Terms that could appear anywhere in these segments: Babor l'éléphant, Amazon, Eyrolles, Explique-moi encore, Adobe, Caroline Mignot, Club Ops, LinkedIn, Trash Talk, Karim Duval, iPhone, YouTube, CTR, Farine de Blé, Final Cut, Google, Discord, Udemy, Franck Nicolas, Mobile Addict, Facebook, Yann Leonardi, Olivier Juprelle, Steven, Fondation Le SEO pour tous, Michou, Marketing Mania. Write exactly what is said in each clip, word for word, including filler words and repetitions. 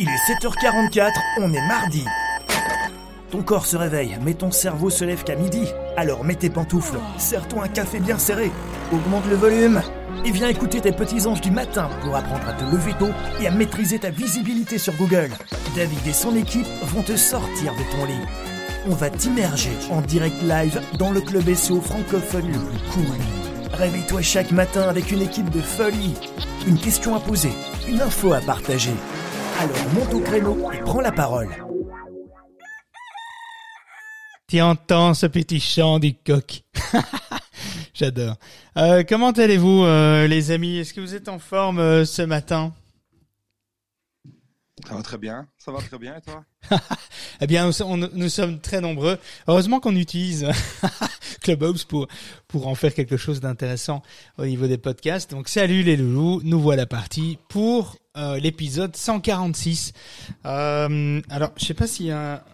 Il est sept heures quarante-quatre, on est mardi. Ton corps se réveille, mais ton cerveau se lève qu'à midi. Alors mets tes pantoufles, serre-toi un café bien serré, augmente le volume et viens écouter tes petits anges du matin pour apprendre à te lever tôt et à maîtriser ta visibilité sur Google. David et son équipe vont te sortir de ton lit. On va t'immerger en direct live dans le club S E O francophone le plus cool. Réveille-toi chaque matin avec une équipe de folie. Une question à poser, une info à partager. Alors monte au créneau et prends la parole. Tu entends ce petit chant du coq. J'adore. Euh, comment allez-vous, euh, les amis? Est-ce que vous êtes en forme euh, ce matin? Ça va très bien. Ça va très bien, et toi? Eh bien, on, nous sommes très nombreux. Heureusement qu'on utilise Club Ops pour, pour en faire quelque chose d'intéressant au niveau des podcasts. Donc, salut les loulous. Nous voilà partis pour euh, l'épisode cent quarante-six. Euh, alors, je sais pas s'il y a...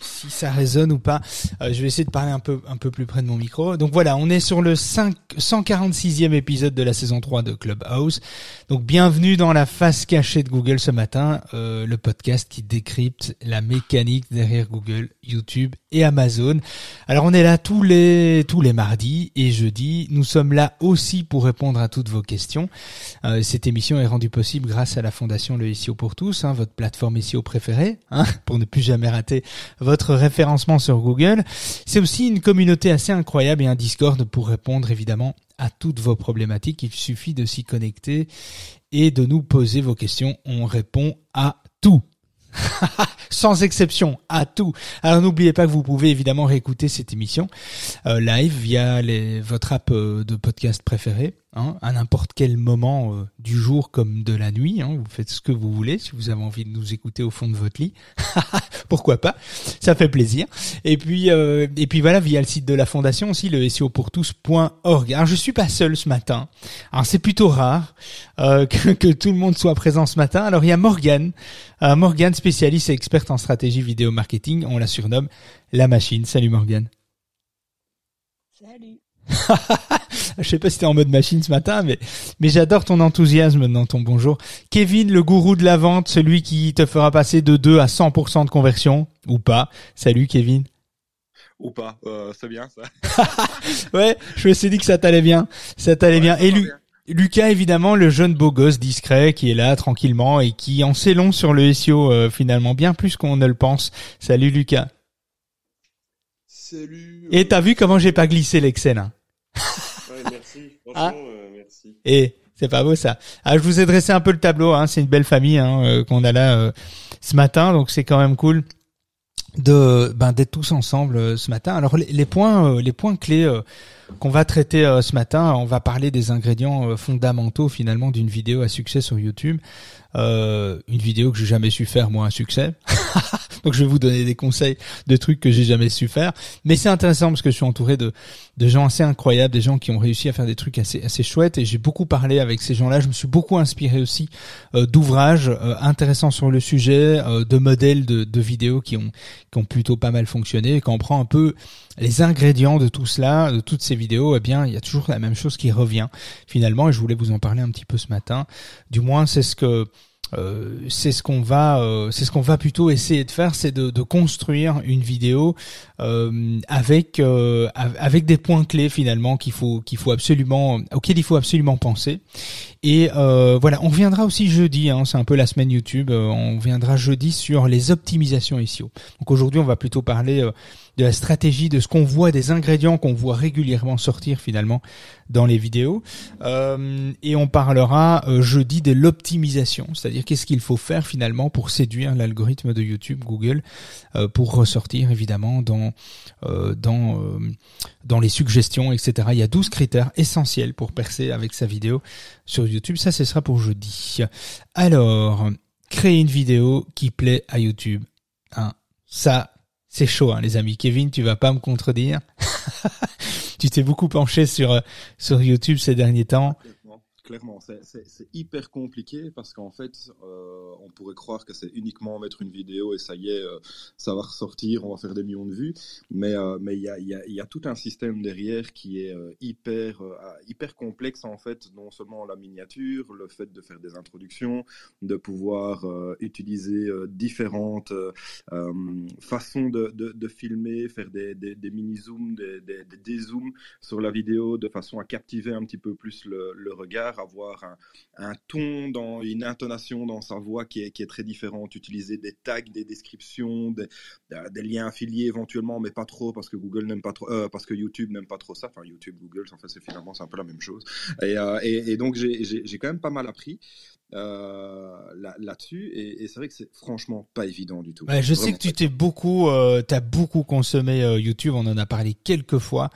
si ça résonne ou pas, euh, je vais essayer de parler un peu un peu plus près de mon micro. Donc voilà, on est sur le cent quarante-sixième épisode de la saison trois de Clubhouse. Donc bienvenue dans la face cachée de Google ce matin, euh, le podcast qui décrypte la mécanique derrière Google, YouTube et Amazon. Alors on est là tous les tous les mardis et jeudis. Nous sommes là aussi pour répondre à toutes vos questions. Euh, cette émission est rendue possible grâce à la Fondation Le S E O pour tous, hein, votre plateforme S E O préférée, hein, pour ne plus jamais rater votre référencement sur Google. C'est aussi une communauté assez incroyable et un Discord pour répondre évidemment à toutes vos problématiques. Il suffit de s'y connecter et de nous poser vos questions. On répond à tout. Sans exception, à tout. Alors n'oubliez pas que vous pouvez évidemment réécouter cette émission euh, live via les, votre app euh, de podcast préférée, hein, à n'importe quel moment euh, du jour comme de la nuit. Hein, vous faites ce que vous voulez. Si vous avez envie de nous écouter au fond de votre lit, pourquoi pas, ça fait plaisir. Et puis euh, et puis voilà, via le site de la Fondation aussi, le S E O pour tous point org. Alors je suis pas seul ce matin. Alors c'est plutôt rare euh, que, que tout le monde soit présent ce matin. Alors il y a Morgane, euh, Morgane spécialiste et experte en stratégie vidéo marketing. On la surnomme la machine. Salut Morgane. Salut. Je sais pas si t'es en mode machine ce matin, mais, mais j'adore ton enthousiasme dans ton bonjour. Kevin, le gourou de la vente, celui qui te fera passer de deux à cent pour cent de conversion, ou pas. Salut Kevin. Ou pas, euh, c'est bien ça. Ouais, je me suis dit que ça t'allait bien. Ça t'allait ouais, bien. Et lui. Lucas, évidemment, le jeune beau gosse discret qui est là tranquillement et qui en sait long sur le S E O euh, finalement, bien plus qu'on ne le pense. Salut Lucas. Salut. Euh... Et t'as vu comment j'ai pas glissé l'Excel, hein? Ouais, merci. Franchement, ah. euh, merci. Et c'est pas beau ça. Ah, je vous ai dressé un peu le tableau, hein. C'est une belle famille hein, euh, qu'on a là euh, ce matin, donc c'est quand même cool de ben d'être tous ensemble euh, ce matin. Alors les, les points, euh, les points clés. Euh, qu'on va traiter euh, ce matin, on va parler des ingrédients euh, fondamentaux finalement d'une vidéo à succès sur YouTube, euh, une vidéo que j'ai jamais su faire moi à succès, donc je vais vous donner des conseils de trucs que j'ai jamais su faire, mais c'est intéressant parce que je suis entouré de de gens assez incroyables, des gens qui ont réussi à faire des trucs assez assez chouettes et j'ai beaucoup parlé avec ces gens-là, je me suis beaucoup inspiré aussi euh, d'ouvrages euh, intéressants sur le sujet, euh, de modèles de de vidéos qui ont qui ont plutôt pas mal fonctionné et quand on prend un peu les ingrédients de tout cela, de toutes ces vidéos, eh bien, il y a toujours la même chose qui revient finalement. Et je voulais vous en parler un petit peu ce matin. Du moins, c'est ce que euh, c'est ce qu'on va, euh, c'est ce qu'on va plutôt essayer de faire, c'est de, de construire une vidéo euh, avec euh, avec des points clés finalement qu'il faut qu'il faut absolument auxquels il faut absolument penser. Et euh, voilà, on reviendra aussi jeudi, hein, c'est un peu la semaine YouTube, euh, on reviendra jeudi sur les optimisations S E O. Donc aujourd'hui, on va plutôt parler euh, de la stratégie, de ce qu'on voit, des ingrédients qu'on voit régulièrement sortir finalement dans les vidéos. Euh, et on parlera euh, jeudi de l'optimisation, c'est-à-dire qu'est-ce qu'il faut faire finalement pour séduire l'algorithme de YouTube, Google, euh, pour ressortir évidemment dans euh, dans euh, dans les suggestions, et cetera. Il y a douze critères essentiels pour percer avec sa vidéo sur YouTube. YouTube, ça ce sera pour jeudi. Alors, créer une vidéo qui plaît à YouTube. Hein, ça, c'est chaud, hein, les amis. Kevin, tu vas pas me contredire. Tu t'es beaucoup penché sur sur YouTube ces derniers temps. Complètement, clairement, c'est, c'est, c'est hyper compliqué parce qu'en fait, euh, on pourrait croire que c'est uniquement mettre une vidéo et ça y est, euh, ça va ressortir, on va faire des millions de vues. Mais euh, mais il y a il y a il y a tout un système derrière qui est euh, hyper euh, hyper complexe en fait, non seulement la miniature, le fait de faire des introductions, de pouvoir euh, utiliser euh, différentes euh, euh, façons de, de de filmer, faire des des, des mini zooms, des des des zooms sur la vidéo de façon à captiver un petit peu plus le, le regard, avoir un, un ton, dans, une intonation dans sa voix qui est, qui est très différente, utiliser des tags, des descriptions, des, des liens affiliés éventuellement, mais pas trop parce que Google n'aime pas trop, euh, parce que YouTube n'aime pas trop ça. Enfin, YouTube, Google, en fait, c'est finalement c'est un peu la même chose. Et, euh, et, et donc j'ai, j'ai, j'ai quand même pas mal appris euh, là, là-dessus, et, et c'est vrai que c'est franchement pas évident du tout. Ouais, je Vraiment sais que tu t'es beaucoup, euh, t'as beaucoup consommé euh, YouTube. On en a parlé quelques fois.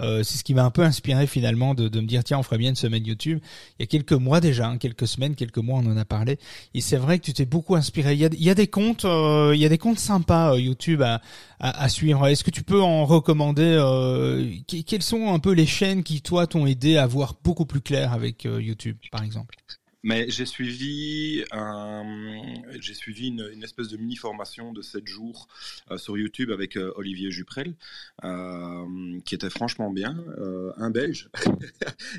Euh, c'est ce qui m'a un peu inspiré finalement de, de me dire tiens, on ferait bien une semaine YouTube. Il y a quelques mois déjà, hein, quelques semaines, quelques mois, on en a parlé. Et c'est vrai que tu t'es beaucoup inspiré. Il y a, il y a des comptes, euh, il y a des comptes sympas euh, YouTube à, à, à suivre. Est-ce que tu peux en recommander euh, qui, Quelles sont un peu les chaînes qui toi t'ont aidé à voir beaucoup plus clair avec euh, YouTube, par exemple? Mais j'ai suivi, un, j'ai suivi une, une espèce de mini-formation de sept jours euh, sur YouTube avec euh, Olivier Juprelle, euh, qui était franchement bien, euh, un Belge,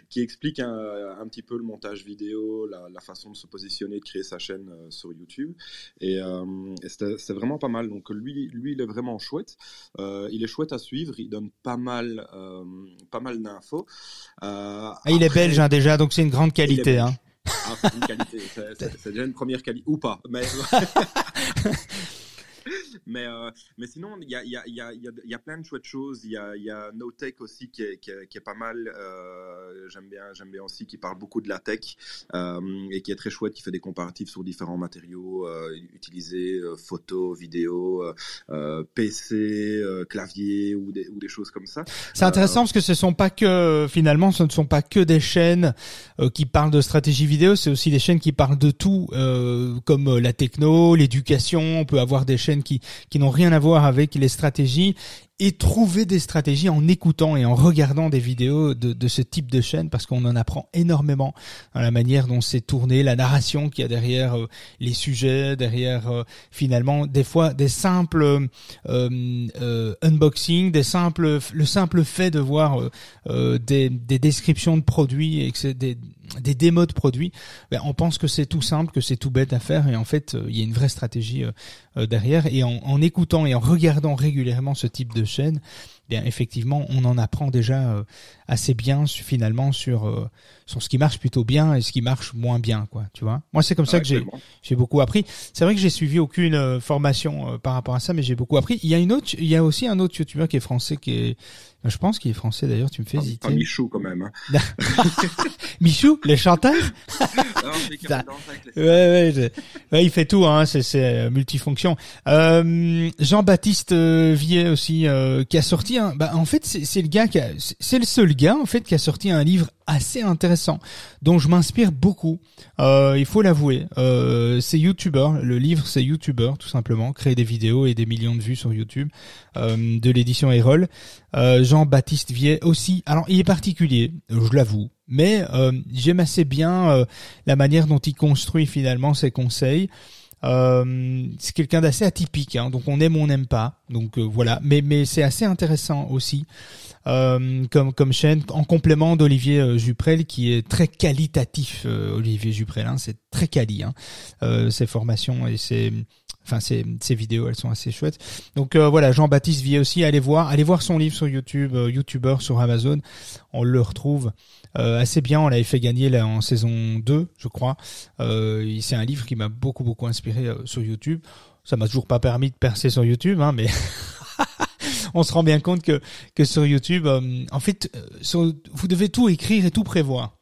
qui explique un, un petit peu le montage vidéo, la, la façon de se positionner, de créer sa chaîne euh, sur YouTube. Et, euh, et c'est vraiment pas mal. Donc lui, lui il est vraiment chouette. Euh, il est chouette à suivre, il donne pas mal, euh, pas mal d'infos. Euh, ah, il après, est belge hein, déjà, donc c'est une grande qualité. Hein. Ah, c'est une qualité, c'est, c'est, c'est déjà une première qualité, ou pas, mais... Mais, euh, mais sinon, il y a, y, a, y, a, y a plein de chouettes choses. Il y a, y a NowTech aussi qui est, qui est, qui est pas mal. Euh, j'aime, bien, j'aime bien aussi, qui parle beaucoup de la tech euh, et qui est très chouette, qui fait des comparatifs sur différents matériaux euh, utilisés, euh, photo, vidéo, euh, P C, euh, clavier ou des, ou des choses comme ça. C'est intéressant euh, parce que ce sont pas que, finalement, ce ne sont pas que des chaînes euh, qui parlent de stratégie vidéo, c'est aussi des chaînes qui parlent de tout, euh, comme la techno, l'éducation. On peut avoir des chaînes qui qui n'ont rien à voir avec les stratégies, et trouver des stratégies en écoutant et en regardant des vidéos de, de ce type de chaîne, parce qu'on en apprend énormément dans la manière dont c'est tourné, la narration qu'il y a derrière euh, les sujets, derrière euh, finalement des fois des simples euh, euh, unboxing, des simples, le simple fait de voir euh, euh, des, des descriptions de produits, et que c'est des, des démos de produits, ben on pense que c'est tout simple, que c'est tout bête à faire, et en fait il euh, y a une vraie stratégie euh, euh, derrière, et en, en écoutant et en regardant régulièrement ce type de chaîne, bien effectivement, on en apprend déjà assez bien finalement sur sur ce qui marche plutôt bien et ce qui marche moins bien, quoi. Tu vois. Moi, c'est comme ah, ça que j'ai j'ai beaucoup appris. C'est vrai que j'ai suivi aucune formation par rapport à ça, mais j'ai beaucoup appris. Il y a une autre, il y a aussi un autre youtubeur qui est français, qui est, je pense, qu'il est français d'ailleurs. Tu me fais ah, hésiter. Ah, Michou quand même. Hein. Michou, le chanteur. Non, mais qui danse avec les... ouais, ouais, je... ouais, il fait tout, hein. C'est, c'est multifonction. Euh, Jean-Baptiste Vier aussi, euh, qui a sorti. Bah, en fait, c'est, c'est le gars qui a, c'est le seul gars en fait qui a sorti un livre assez intéressant dont je m'inspire beaucoup. Euh, il faut l'avouer. Euh, c'est YouTuber. Le livre, c'est YouTuber tout simplement. Créer des vidéos et des millions de vues sur YouTube. Euh, de l'édition Eyrolles. Euh, Jean-Baptiste Vier aussi. Alors, il est particulier, je l'avoue, mais euh, j'aime assez bien euh, la manière dont il construit finalement ses conseils. Euh, c'est quelqu'un d'assez atypique, hein, donc on aime ou on n'aime pas, donc euh, voilà. Mais mais c'est assez intéressant aussi euh, comme comme chaîne, en complément d'Olivier euh, Juprelle, qui est très qualitatif. Euh, Olivier Juprelle, hein, c'est très quali, hein, euh, ses formations et ses Enfin, ces, ces vidéos, elles sont assez chouettes. Donc euh, voilà, Jean-Baptiste Vier aussi, allez voir, allez voir son livre sur YouTube, euh, YouTuber sur Amazon. On le retrouve euh, assez bien. On l'avait fait gagner là en saison deux, je crois. Euh, c'est un livre qui m'a beaucoup beaucoup inspiré euh, sur YouTube. Ça m'a toujours pas permis de percer sur YouTube, hein, mais on se rend bien compte que que sur YouTube, euh, en fait, sur, vous devez tout écrire et tout prévoir.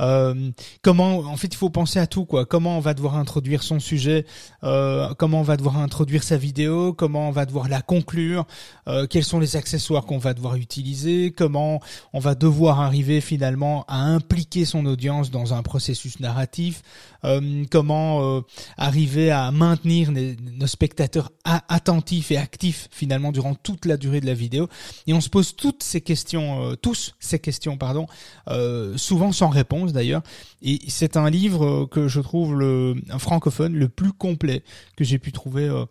Euh, comment, en fait, il faut penser à tout, quoi. Comment on va devoir introduire son sujet, euh, comment on va devoir introduire sa vidéo, comment on va devoir la conclure, euh, quels sont les accessoires qu'on va devoir utiliser, comment on va devoir arriver finalement à impliquer son audience dans un processus narratif, euh, comment euh, arriver à maintenir nos, nos spectateurs a- attentifs et actifs finalement durant toute la durée de la vidéo. Et on se pose toutes ces questions, euh, tous ces questions, pardon, euh, souvent sans réponse. réponse d'ailleurs. Et c'est un livre que je trouve le francophone le plus complet que j'ai pu trouver. Euh,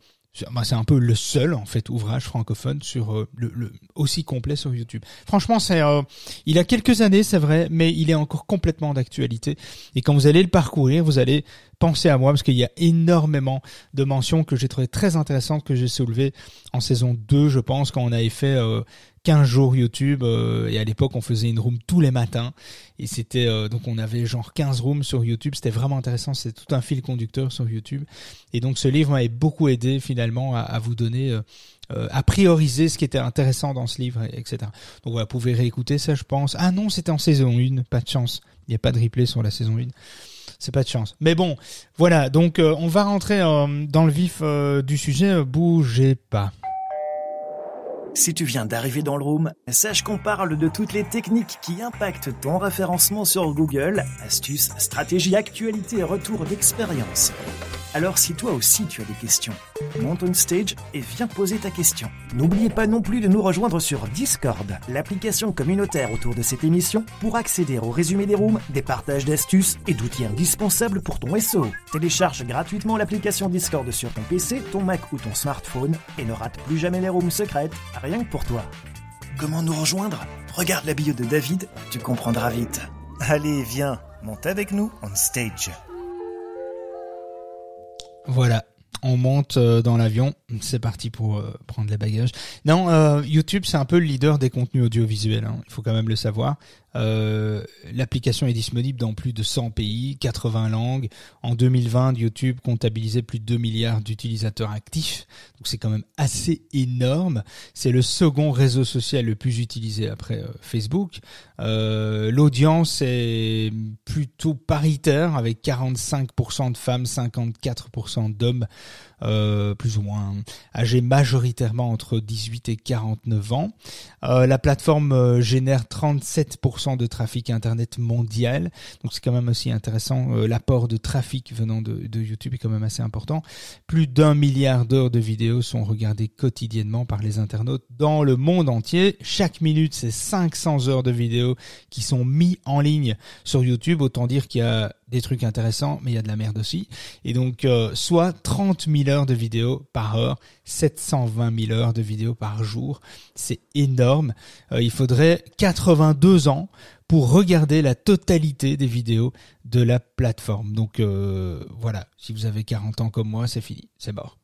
C'est un peu le seul en fait ouvrage francophone sur euh, le, le aussi complet sur YouTube. Franchement, c'est euh, il a quelques années, c'est vrai, mais il est encore complètement d'actualité. Et quand vous allez le parcourir, vous allez penser à moi parce qu'il y a énormément de mentions que j'ai trouvées très intéressantes que j'ai soulevées en saison deux, je pense, quand on avait fait euh, quinze jours YouTube euh, et à l'époque on faisait une room tous les matins et c'était euh, donc on avait genre quinze rooms sur YouTube, c'était vraiment intéressant, c'est tout un fil conducteur sur YouTube et donc ce livre m'avait beaucoup aidé finalement à, à vous donner euh, euh, à prioriser ce qui était intéressant dans ce livre, etc. Donc voilà, vous pouvez réécouter ça, je pense. Ah non, c'était en saison un, pas de chance, il n'y a pas de replay sur la saison un. C'est pas de chance. Mais bon, voilà, donc euh, on va rentrer euh, dans le vif euh, du sujet, euh, bougez pas. Si tu viens d'arriver dans le room, sache qu'on parle de toutes les techniques qui impactent ton référencement sur Google, astuces, stratégies, actualités et retours d'expérience. Alors si toi aussi tu as des questions, monte on stage et viens poser ta question. N'oubliez pas non plus de nous rejoindre sur Discord, l'application communautaire autour de cette émission, pour accéder au résumé des rooms, des partages d'astuces et d'outils indispensables pour ton S E O. Télécharge gratuitement l'application Discord sur ton P C, ton Mac ou ton smartphone et ne rate plus jamais les rooms secrètes, rien que pour toi. Comment nous rejoindre ? Regarde la bio de David, tu comprendras vite. Allez, viens, monte avec nous on stage. Voilà, on monte dans l'avion, c'est parti pour euh, prendre les bagages. Non, euh, YouTube, c'est un peu le leader des contenus audiovisuels, hein. Il faut quand même le savoir. Euh, l'application est disponible dans plus de cent pays, quatre-vingts langues. En deux mille vingt, YouTube comptabilisait plus de deux milliards d'utilisateurs actifs. Donc c'est quand même assez énorme. C'est le second réseau social le plus utilisé après euh, Facebook. Euh, l'audience est plutôt paritaire avec quarante-cinq pour cent de femmes, cinquante-quatre pour cent d'hommes, euh, plus ou moins âgés majoritairement entre dix-huit et quarante-neuf ans. Euh, la plateforme génère trente-sept pour cent de trafic internet mondial, donc c'est quand même aussi intéressant. Euh, l'apport de trafic venant de, de YouTube est quand même assez important. Plus d'un milliard d'heures de vidéos sont regardées quotidiennement par les internautes dans le monde entier. Chaque minute, c'est cinq cents heures de vidéos qui sont mises en ligne sur YouTube. Autant dire qu'il y a des trucs intéressants, mais il y a de la merde aussi. Et donc, euh, soit trente mille heures de vidéos par heure, sept cent vingt mille heures de vidéos par jour. C'est énorme. Euh, il faudrait quatre-vingt-deux ans pour regarder la totalité des vidéos de la plateforme. Donc, euh, voilà. Si vous avez quarante ans comme moi, c'est fini. C'est mort.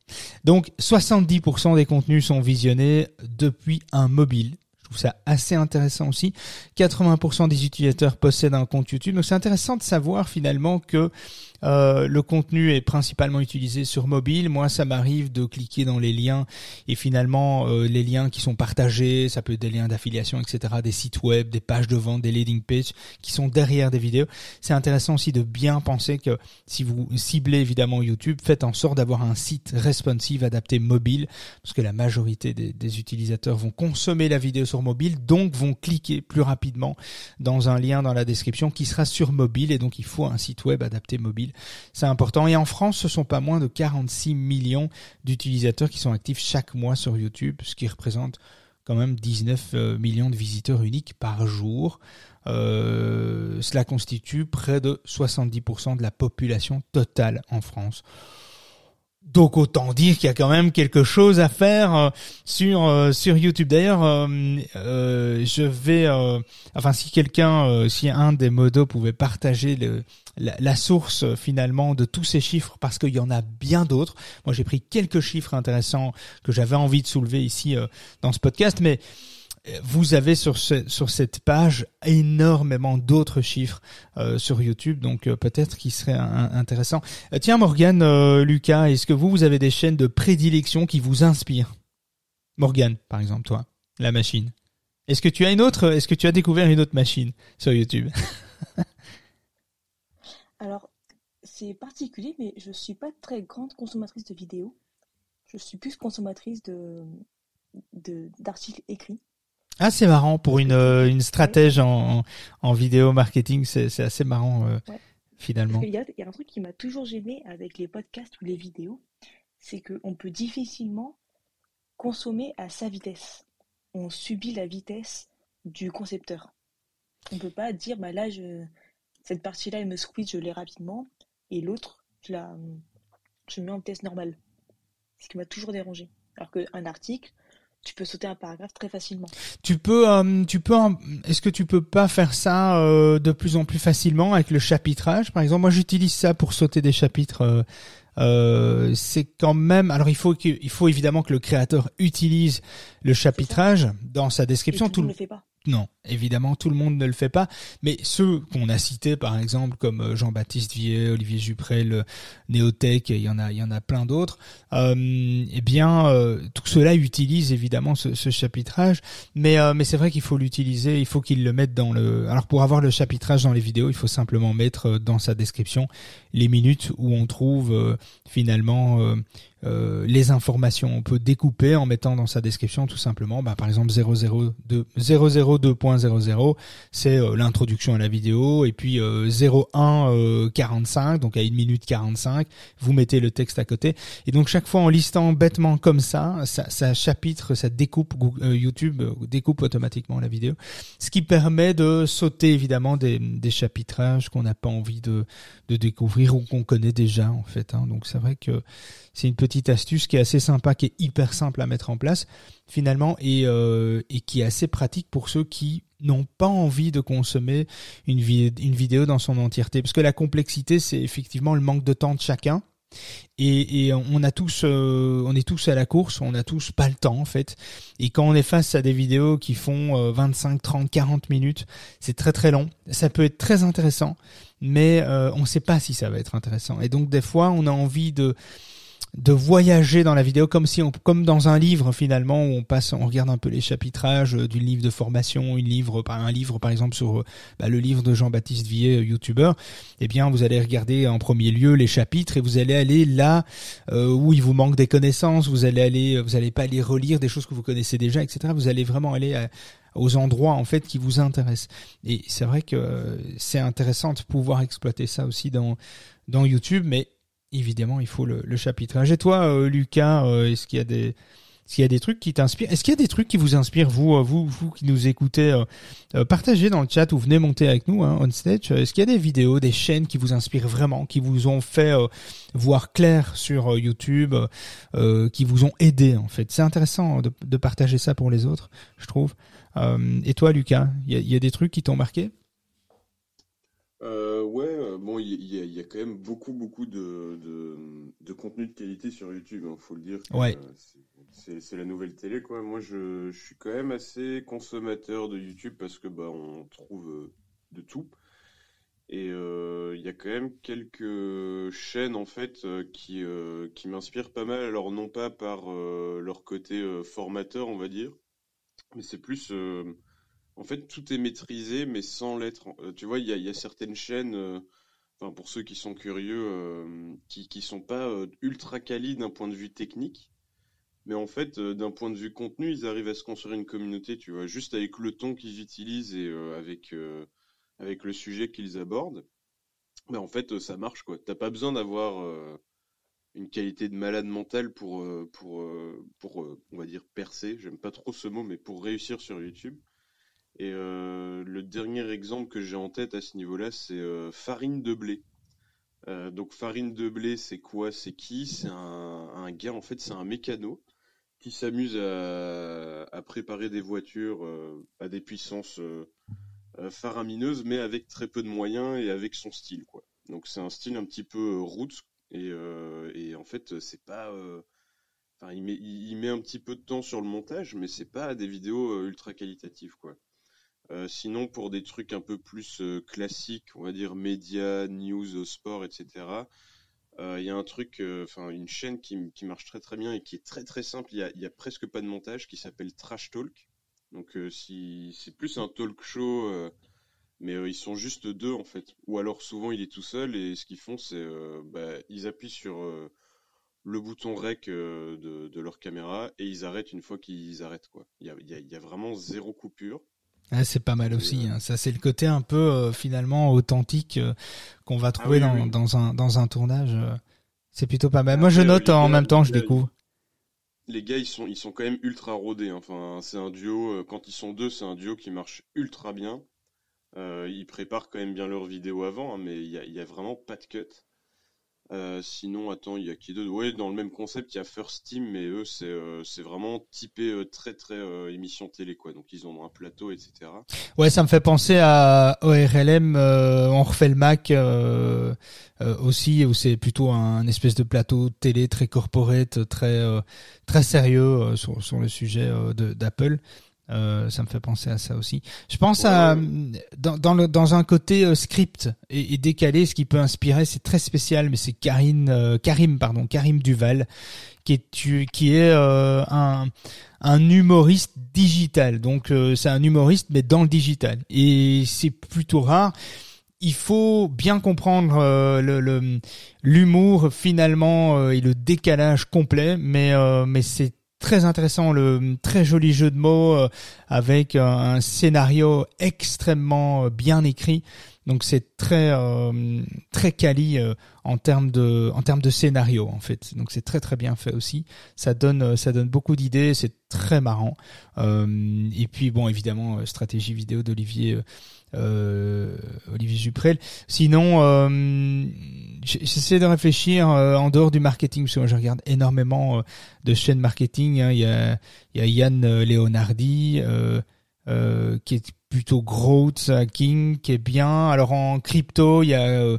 Donc, soixante-dix pour cent des contenus sont visionnés depuis un mobile. Ça assez intéressant aussi. quatre-vingts pour cent des utilisateurs possèdent un compte YouTube. Donc c'est intéressant de savoir finalement que euh, le contenu est principalement utilisé sur mobile. Moi, ça m'arrive de cliquer dans les liens et finalement euh, les liens qui sont partagés, ça peut être des liens d'affiliation, et cetera, des sites web, des pages de vente, des landing pages qui sont derrière des vidéos. C'est intéressant aussi de bien penser que si vous ciblez évidemment YouTube, faites en sorte d'avoir un site responsive adapté mobile parce que la majorité des, des utilisateurs vont consommer la vidéo sur mobile, donc vont cliquer plus rapidement dans un lien dans la description qui sera sur mobile et donc il faut un site web adapté mobile, c'est important. Et en France, ce sont pas moins de quarante-six millions d'utilisateurs qui sont actifs chaque mois sur YouTube, ce qui représente quand même dix-neuf millions de visiteurs uniques par jour. Euh, cela constitue près de soixante-dix pour cent de la population totale en France. Donc autant dire qu'il y a quand même quelque chose à faire euh, sur euh, sur YouTube. D'ailleurs, euh, euh, je vais, euh, enfin si quelqu'un, euh, si un des modos pouvait partager le, la, la source euh, finalement de tous ces chiffres, parce qu'il y en a bien d'autres. Moi, j'ai pris quelques chiffres intéressants que j'avais envie de soulever ici euh, dans ce podcast, mais vous avez sur ce, sur cette page énormément d'autres chiffres euh, sur YouTube, donc euh, peut-être qu'il serait un, intéressant. Euh, tiens Morgane, euh, Lucas, est-ce que vous, vous avez des chaînes de prédilection qui vous inspirent ? Morgane, par exemple, toi, la machine. Est-ce que tu as une autre ? Est-ce que tu as découvert une autre machine sur YouTube ? Alors, c'est particulier, mais je suis pas très grande consommatrice de vidéos. Je suis plus consommatrice de, de d'articles écrits. Ah, c'est marrant pour une euh, une stratège en en vidéo marketing, c'est c'est assez marrant euh, ouais. Finalement. Il y a, il y a un truc qui m'a toujours gêné avec les podcasts ou les vidéos, c'est que on peut difficilement consommer à sa vitesse. On subit la vitesse du concepteur. On peut pas dire bah là je Cette partie-là, elle me squeeze, je l'ai rapidement. Et l'autre, je la je mets en vitesse normale. Ce qui m'a toujours dérangé. Alors qu'un article, tu peux sauter un paragraphe très facilement. Tu peux, euh, tu peux, est-ce que tu peux pas faire ça euh, de plus en plus facilement avec le chapitrage, par exemple? Moi, j'utilise ça pour sauter des chapitres. Euh, euh, c'est quand même. Alors, il faut qu'il faut évidemment que le créateur utilise le chapitrage dans sa description. Et tout, tout le monde ne le fait pas. Non, évidemment, tout le monde ne le fait pas. Mais ceux qu'on a cités, par exemple, comme Jean-Baptiste Vier, Olivier Juprelle, NowTech, il y en a, il y en a plein d'autres. Euh, eh bien, euh, tout cela utilise évidemment ce, ce chapitrage. Mais, euh, mais c'est vrai qu'il faut l'utiliser. Il faut qu'il le mette dans le. Alors, pour avoir le chapitrage dans les vidéos, il faut simplement mettre dans sa description les minutes où on trouve euh, finalement. Euh, Euh, les informations, on peut découper en mettant dans sa description tout simplement, bah, par exemple zéro zéro deux point zéro zéro, c'est euh, l'introduction à la vidéo, et puis euh, zéro un quarante-cinq, donc à une minute quarante-cinq, vous mettez le texte à côté. Et donc chaque fois en listant bêtement comme ça, ça, ça chapitre, ça découpe, Google, euh, YouTube euh, découpe automatiquement la vidéo, ce qui permet de sauter évidemment des, des chapitrages qu'on n'a pas envie de, de découvrir ou qu'on connaît déjà en fait. Hein. Donc c'est vrai que c'est une petite astuce qui est assez sympa, qui est hyper simple à mettre en place finalement et, euh, et qui est assez pratique pour ceux qui n'ont pas envie de consommer une, vid- une vidéo dans son entièreté. Parce que la complexité, c'est effectivement le manque de temps de chacun. Et, et on a tous, euh, on est tous à la course, on a tous pas le temps en fait. Et quand on est face à des vidéos qui font euh, vingt-cinq, trente, quarante minutes, c'est très très long. Ça peut être très intéressant, mais euh, on ne sait pas si ça va être intéressant. Et donc des fois, on a envie de de voyager dans la vidéo comme si on, comme dans un livre finalement où on passe, on regarde un peu les chapitrages du livre de formation, une livre par un livre par exemple sur bah, le livre de Jean-Baptiste Vier, youtubeur. Eh bien, vous allez regarder en premier lieu les chapitres et vous allez aller là euh, où il vous manque des connaissances. Vous allez aller, vous allez pas aller relire des choses que vous connaissez déjà, et cetera. Vous allez vraiment aller à, aux endroits en fait qui vous intéressent. Et c'est vrai que c'est intéressant de pouvoir exploiter ça aussi dans dans YouTube, mais évidemment, il faut le, le chapitrage. Et toi, euh, Lucas, euh, est-ce qu'il y a des, est-ce qu'il y a des trucs qui t'inspirent? Est-ce qu'il y a des trucs qui vous inspirent, vous, vous, vous qui nous écoutez, euh, euh, partagez dans le chat ou venez monter avec nous hein, on stage. Est-ce qu'il y a des vidéos, des chaînes qui vous inspirent vraiment, qui vous ont fait euh, voir clair sur euh, YouTube, euh, qui vous ont aidé en fait? C'est intéressant de, de partager ça pour les autres, je trouve. Euh, et toi, Lucas, il y a, y a des trucs qui t'ont marqué? Euh, ouais, bon, il y, y, y a quand même beaucoup, beaucoup de, de, de contenu de qualité sur YouTube, hein, faut le dire. Ouais. Euh, c'est, c'est, c'est la nouvelle télé, quoi. Moi, je, je suis quand même assez consommateur de YouTube parce que bah, on trouve de tout. Et il euh, y a quand même quelques chaînes, en fait, qui, euh, qui m'inspirent pas mal. Alors, non pas par euh, leur côté euh, formateur, on va dire, mais c'est plus... Euh, En fait, tout est maîtrisé, mais sans l'être. Euh, tu vois, il y, y a certaines chaînes, euh, enfin, pour ceux qui sont curieux, euh, qui ne sont pas euh, ultra quali d'un point de vue technique, mais en fait, euh, d'un point de vue contenu, ils arrivent à se construire une communauté, tu vois, juste avec le ton qu'ils utilisent et euh, avec, euh, avec le sujet qu'ils abordent. Ben, en fait, euh, ça marche, quoi. Tu n'as pas besoin d'avoir euh, une qualité de malade mentale pour, euh, pour, euh, pour euh, on va dire, percer. J'aime pas trop ce mot, mais pour réussir sur YouTube. Et euh, le dernier exemple que j'ai en tête à ce niveau-là, c'est euh, Farine de Blé. Euh, donc Farine de Blé, c'est quoi? C'est qui? C'est un, un gars, en fait, c'est un mécano qui s'amuse à, à préparer des voitures euh, à des puissances euh, faramineuses, mais avec très peu de moyens et avec son style, quoi. Donc c'est un style un petit peu roots, et, euh, et en fait, c'est pas... Euh, enfin, il met, il met un petit peu de temps sur le montage, mais c'est pas des vidéos ultra qualitatives, quoi. Euh, sinon, pour des trucs un peu plus euh, classiques, on va dire médias, news, sport, et cetera, il euh, y a un truc, enfin euh, une chaîne qui, qui marche très très bien et qui est très très simple, il n'y a, a presque pas de montage, qui s'appelle Trash Talk. Donc euh, si, c'est plus un talk show, euh, mais euh, ils sont juste deux en fait. Ou alors souvent il est tout seul et ce qu'ils font, c'est euh, bah, ils appuient sur euh, le bouton rec euh, de, de leur caméra et ils arrêtent une fois qu'ils arrêtent, quoi. Il y a, y a, y a vraiment zéro coupure. Ah, c'est pas mal aussi. Hein. Ça, c'est le côté un peu euh, finalement authentique euh, qu'on va trouver ah oui, dans, oui. dans un dans un tournage. Euh, c'est plutôt pas mal. Moi, Après, je note en gars, même temps, je gars, découvre. Les gars, ils sont ils sont quand même ultra rodés. Hein. Enfin, c'est un duo. Euh, quand ils sont deux, c'est un duo qui marche ultra bien. Euh, ils préparent quand même bien leurs vidéos avant, hein, mais il n'y a, a vraiment pas de cut. Euh, sinon, attends, il y a qui d'autre? Ouais, dans le même concept, il y a First Team, mais eux, c'est, euh, c'est vraiment typé euh, très très euh, émission télé, quoi. Donc, ils ont un plateau, et cetera. Ouais, ça me fait penser à O R L M, euh, on refait le Mac euh, euh, aussi, où c'est plutôt un espèce de plateau télé très corporate, très euh, très sérieux euh, sur, sur le sujet euh, de, d'Apple. Euh, ça me fait penser à ça aussi. Je pense ouais, à dans dans, le, dans un côté euh, script et, et décalé, ce qui peut inspirer, c'est très spécial, mais c'est Karine, euh, Karim, pardon, Karim Duval, qui est qui est euh, un un humoriste digital. Donc euh, c'est un humoriste, mais dans le digital. Et c'est plutôt rare. Il faut bien comprendre euh, le, le l'humour finalement euh, et le décalage complet, mais euh, mais c'est très intéressant, le très joli jeu de mots euh, avec euh, un scénario extrêmement euh, bien écrit. Donc c'est très euh, très quali euh, en termes de en termes de scénario en fait. Donc c'est très très bien fait aussi. Ça donne ça donne beaucoup d'idées. C'est très marrant. Euh, et puis bon, évidemment euh, stratégie vidéo d'Olivier. Euh, Euh, Olivier Juprelle. Sinon, euh, j'essaie de réfléchir euh, en dehors du marketing, parce que moi je regarde énormément euh, de chaînes marketing. Hein. Il y a, il y a Yann Leonardi euh, euh, qui est plutôt growth hacking, qui est bien. Alors en crypto, il y a euh,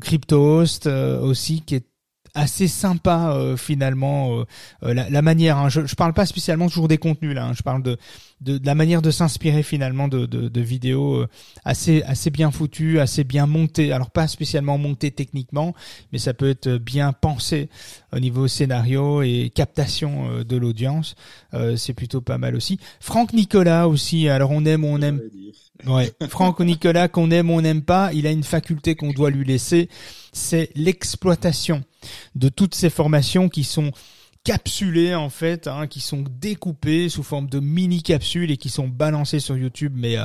Crypto Host euh, aussi, qui est assez sympa euh, finalement euh, la, la manière. Hein. Je, je parle pas spécialement toujours des contenus là. Hein. Je parle de, de de la manière de s'inspirer finalement de de, de vidéos euh, assez assez bien foutues, assez bien montées. Alors pas spécialement montées techniquement, mais ça peut être bien pensé au niveau scénario et captation euh, de l'audience. Euh, c'est plutôt pas mal aussi. Franck Nicolas aussi. Alors on aime, on aime. Ouais, Franck ou Nicolas, qu'on aime, on n'aime pas, il a une faculté qu'on doit lui laisser, c'est l'exploitation de toutes ces formations qui sont capsulées en fait, hein, qui sont découpées sous forme de mini-capsules et qui sont balancées sur YouTube, mais euh,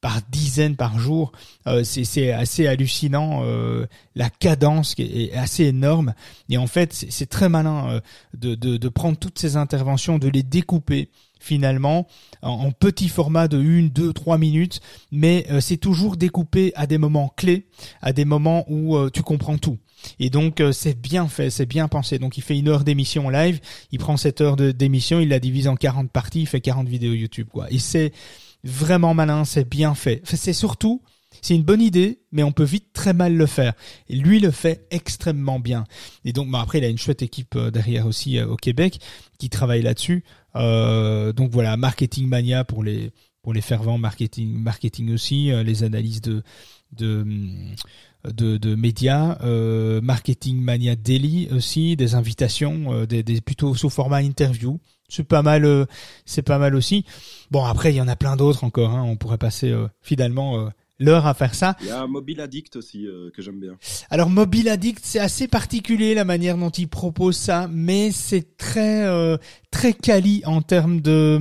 par dizaines par jour. Euh, c'est, c'est assez hallucinant, euh, la cadence qui est assez énorme. Et en fait, c'est, c'est très malin euh, de, de, de prendre toutes ces interventions, de les découper finalement en petit format de une, deux, trois minutes, mais euh, c'est toujours découpé à des moments clés, à des moments où euh, tu comprends tout. Et donc euh, c'est bien fait, c'est bien pensé. Donc il fait une heure d'émission en live, il prend cette heure de, d'émission, il la divise en quarante parties, il fait quarante vidéos YouTube, quoi. Et c'est vraiment malin, c'est bien fait. Enfin, c'est surtout, c'est une bonne idée, mais on peut vite très mal le faire. Et lui le fait extrêmement bien. Et donc, bah, après, il a une chouette équipe euh, derrière aussi euh, au Québec qui travaille là-dessus. Euh, donc voilà, Marketing Mania pour les pour les fervents marketing, marketing aussi, euh, les analyses de de de, de médias, euh, Marketing Mania Daily aussi, des invitations, euh, des, des plutôt sous format interview. C'est pas mal, euh, c'est pas mal aussi. Bon, après, il y en a plein d'autres encore. Hein, on pourrait passer euh, finalement. Euh, l'heure à faire ça. Il y a Mobile Addict aussi euh, que j'aime bien. Alors Mobile Addict, c'est assez particulier la manière dont il propose ça, mais c'est très euh, très quali en termes de,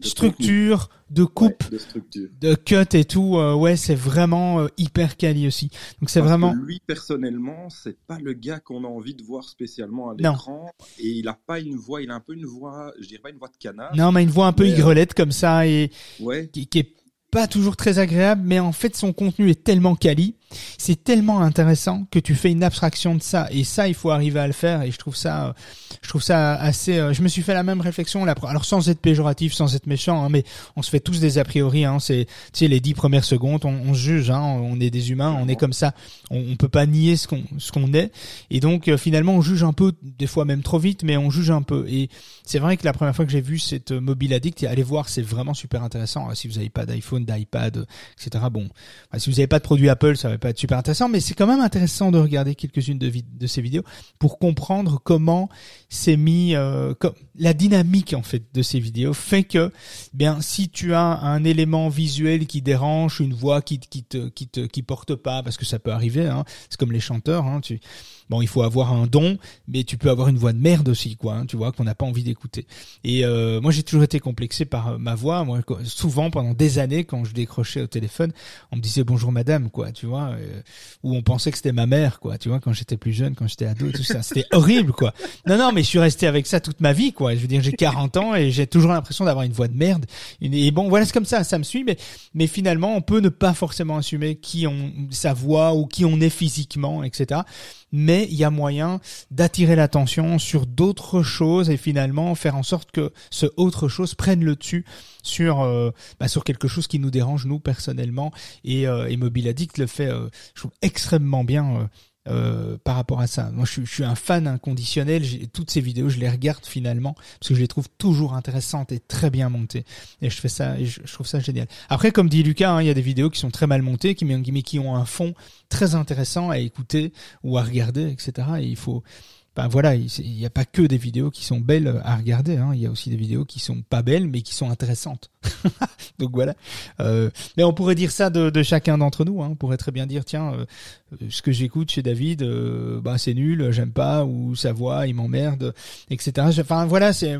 de structure, contenu. De coupe, ouais, de, structure. De cut et tout. Euh, ouais, c'est vraiment euh, hyper quali aussi. Donc c'est Parce vraiment. Que lui personnellement, c'est pas le gars qu'on a envie de voir spécialement à l'écran, non. Et il a pas une voix, il a un peu une voix, je dirais pas une voix de canard. Non, mais une voix un peu aigrelette euh... comme ça et ouais. qui, qui est pas toujours très agréable, mais en fait son contenu est tellement quali, c'est tellement intéressant que tu fais une abstraction de ça, et ça il faut arriver à le faire, et je trouve ça je trouve ça assez, je me suis fait la même réflexion là, alors sans être péjoratif, sans être méchant, hein, mais on se fait tous des a priori, hein, c'est, tu sais, les dix premières secondes on, on se juge, hein, on est des humains, on est comme ça, on, on peut pas nier ce qu'on ce qu'on est, et donc euh, finalement on juge un peu, des fois même trop vite, mais on juge un peu, et c'est vrai que la première fois que j'ai vu cette euh, Mobile Addict, allez voir, c'est vraiment super intéressant, alors, si vous n'avez pas d'iPhone, d'iPad, et cetera. Bon, enfin, si vous n'avez pas de produit Apple, ça va pas être super intéressant, mais c'est quand même intéressant de regarder quelques-unes de, vid- de ces vidéos pour comprendre comment c'est mis, euh, com- la dynamique en fait de ces vidéos fait que, bien, si tu as un élément visuel qui dérange, une voix qui qui te qui te qui porte pas, parce que ça peut arriver, hein, c'est comme les chanteurs, hein, tu Bon, il faut avoir un don, mais tu peux avoir une voix de merde aussi, quoi, hein, tu vois, qu'on n'a pas envie d'écouter. Et euh, moi, j'ai toujours été complexé par ma voix. Moi, souvent, pendant des années, quand je décrochais au téléphone, on me disait « Bonjour madame », quoi, tu vois, euh, ou on pensait que c'était ma mère, quoi, tu vois, quand j'étais plus jeune, quand j'étais ado, tout ça. C'était horrible, quoi. Non, non, mais je suis resté avec ça toute ma vie, quoi. Je veux dire, j'ai quarante ans et j'ai toujours l'impression d'avoir une voix de merde. Et bon, voilà, c'est comme ça, ça me suit, mais, mais finalement, on peut ne pas forcément assumer qui on, sa voix ou qui on est physiquement, et cetera. Mais il y a moyen d'attirer l'attention sur d'autres choses et finalement faire en sorte que ce autre chose prenne le dessus sur euh, bah sur quelque chose qui nous dérange nous personnellement, et, euh, et Mobile Addict le fait, euh, je trouve, extrêmement bien euh, euh, par rapport à ça. Moi, je, je suis un fan inconditionnel. J'ai, toutes ces vidéos, je les regarde finalement parce que je les trouve toujours intéressantes et très bien montées. Et je fais ça, et je, je trouve ça génial. Après, comme dit Lucas, hein, il y a des vidéos qui sont très mal montées, qui mais qui ont un fond très intéressant à écouter ou à regarder, et cetera. Et il faut Ben voilà, il n'y a pas que des vidéos qui sont belles à regarder, hein. Il y a aussi des vidéos qui sont pas belles, mais qui sont intéressantes. Donc voilà. Euh, mais on pourrait dire ça de, de chacun d'entre nous, hein. On pourrait très bien dire, tiens, euh, ce que j'écoute chez David, euh, bah c'est nul, j'aime pas, ou sa voix, il m'emmerde, et cetera. Enfin voilà, c'est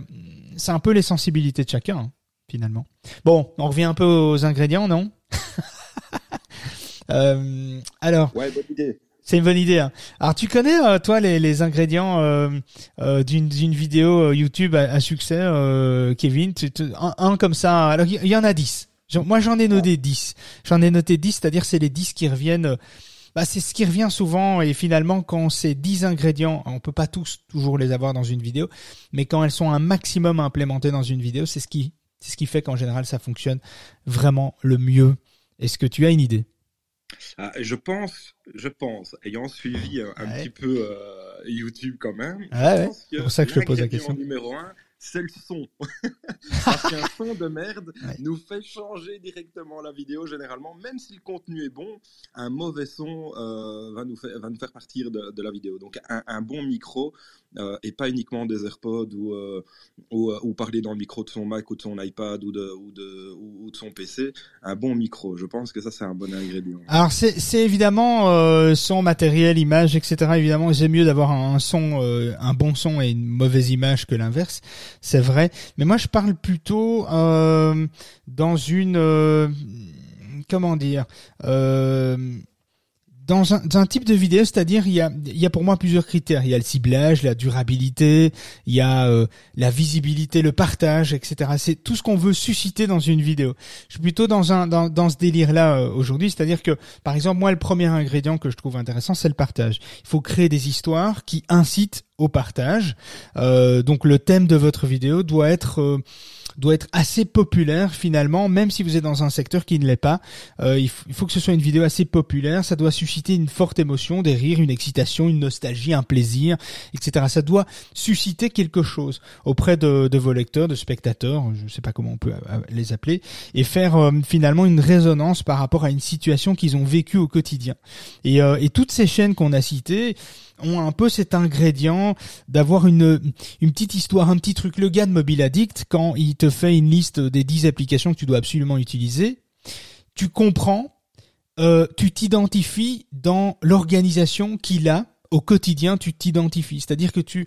c'est un peu les sensibilités de chacun, hein, finalement. Bon, on revient un peu aux ingrédients, non? euh, alors. Ouais, bonne idée. C'est une bonne idée, hein. Alors, tu connais, euh, toi, les, les ingrédients euh, euh, d'une, d'une vidéo YouTube à, à succès, euh, Kevin, tu, tu, un, un comme ça. Alors, il y, y en a dix. J'en, moi, j'en ai noté dix. J'en ai noté dix, c'est-à-dire c'est les dix qui reviennent. Bah, c'est ce qui revient souvent. Et finalement, quand ces dix ingrédients, on peut pas tous toujours les avoir dans une vidéo, mais quand elles sont un maximum implémentées dans une vidéo, c'est ce qui, c'est ce qui fait qu'en général, ça fonctionne vraiment le mieux. Est-ce que tu as une idée? Ah, je pense, je pense, ayant suivi un, un ouais. petit peu euh, YouTube quand même, ah ouais, c'est pour ça que je te pose la question. Numéro un, c'est le son. Parce qu'un son de merde ouais. nous fait changer directement la vidéo généralement, même si le contenu est bon, un mauvais son euh, va, nous fa- va nous faire partir de, de la vidéo. Donc un, un bon micro, euh, et pas uniquement des AirPods ou, euh, ou, ou parler dans le micro de son Mac ou de son iPad ou de, ou de, ou de son P C, un bon micro. Je pense que ça, c'est un bon ingrédient. Alors c'est, c'est évidemment euh, son, matériel, image, et cetera. Évidemment, c'est mieux d'avoir un, un son, euh, un bon son et une mauvaise image que l'inverse. C'est vrai, mais moi je parle plutôt euh, dans une euh, comment dire euh, dans, un, dans un type de vidéo, c'est-à-dire il y a il y a pour moi plusieurs critères. Il y a le ciblage, la durabilité, il y a euh, la visibilité, le partage, et cetera. C'est tout ce qu'on veut susciter dans une vidéo. Je suis plutôt dans un dans, dans ce délire-là euh, aujourd'hui, c'est-à-dire que par exemple moi le premier ingrédient que je trouve intéressant, c'est le partage. Il faut créer des histoires qui incitent au partage. Euh, donc le thème de votre vidéo doit être euh, doit être assez populaire finalement, même si vous êtes dans un secteur qui ne l'est pas. Euh, il, f- il faut que ce soit une vidéo assez populaire. Ça doit susciter une forte émotion, des rires, une excitation, une nostalgie, un plaisir, et cetera. Ça doit susciter quelque chose auprès de, de vos lecteurs, de spectateurs, je ne sais pas comment on peut les appeler, et faire euh, finalement une résonance par rapport à une situation qu'ils ont vécue au quotidien. Et, euh, et toutes ces chaînes qu'on a citées ont un peu cet ingrédient d'avoir une une petite histoire, un petit truc. Le gars de Mobile Addict, quand il te fait une liste des dix applications que tu dois absolument utiliser, tu comprends, euh, tu t'identifies dans l'organisation qu'il a au quotidien, tu t'identifies. C'est-à-dire que tu,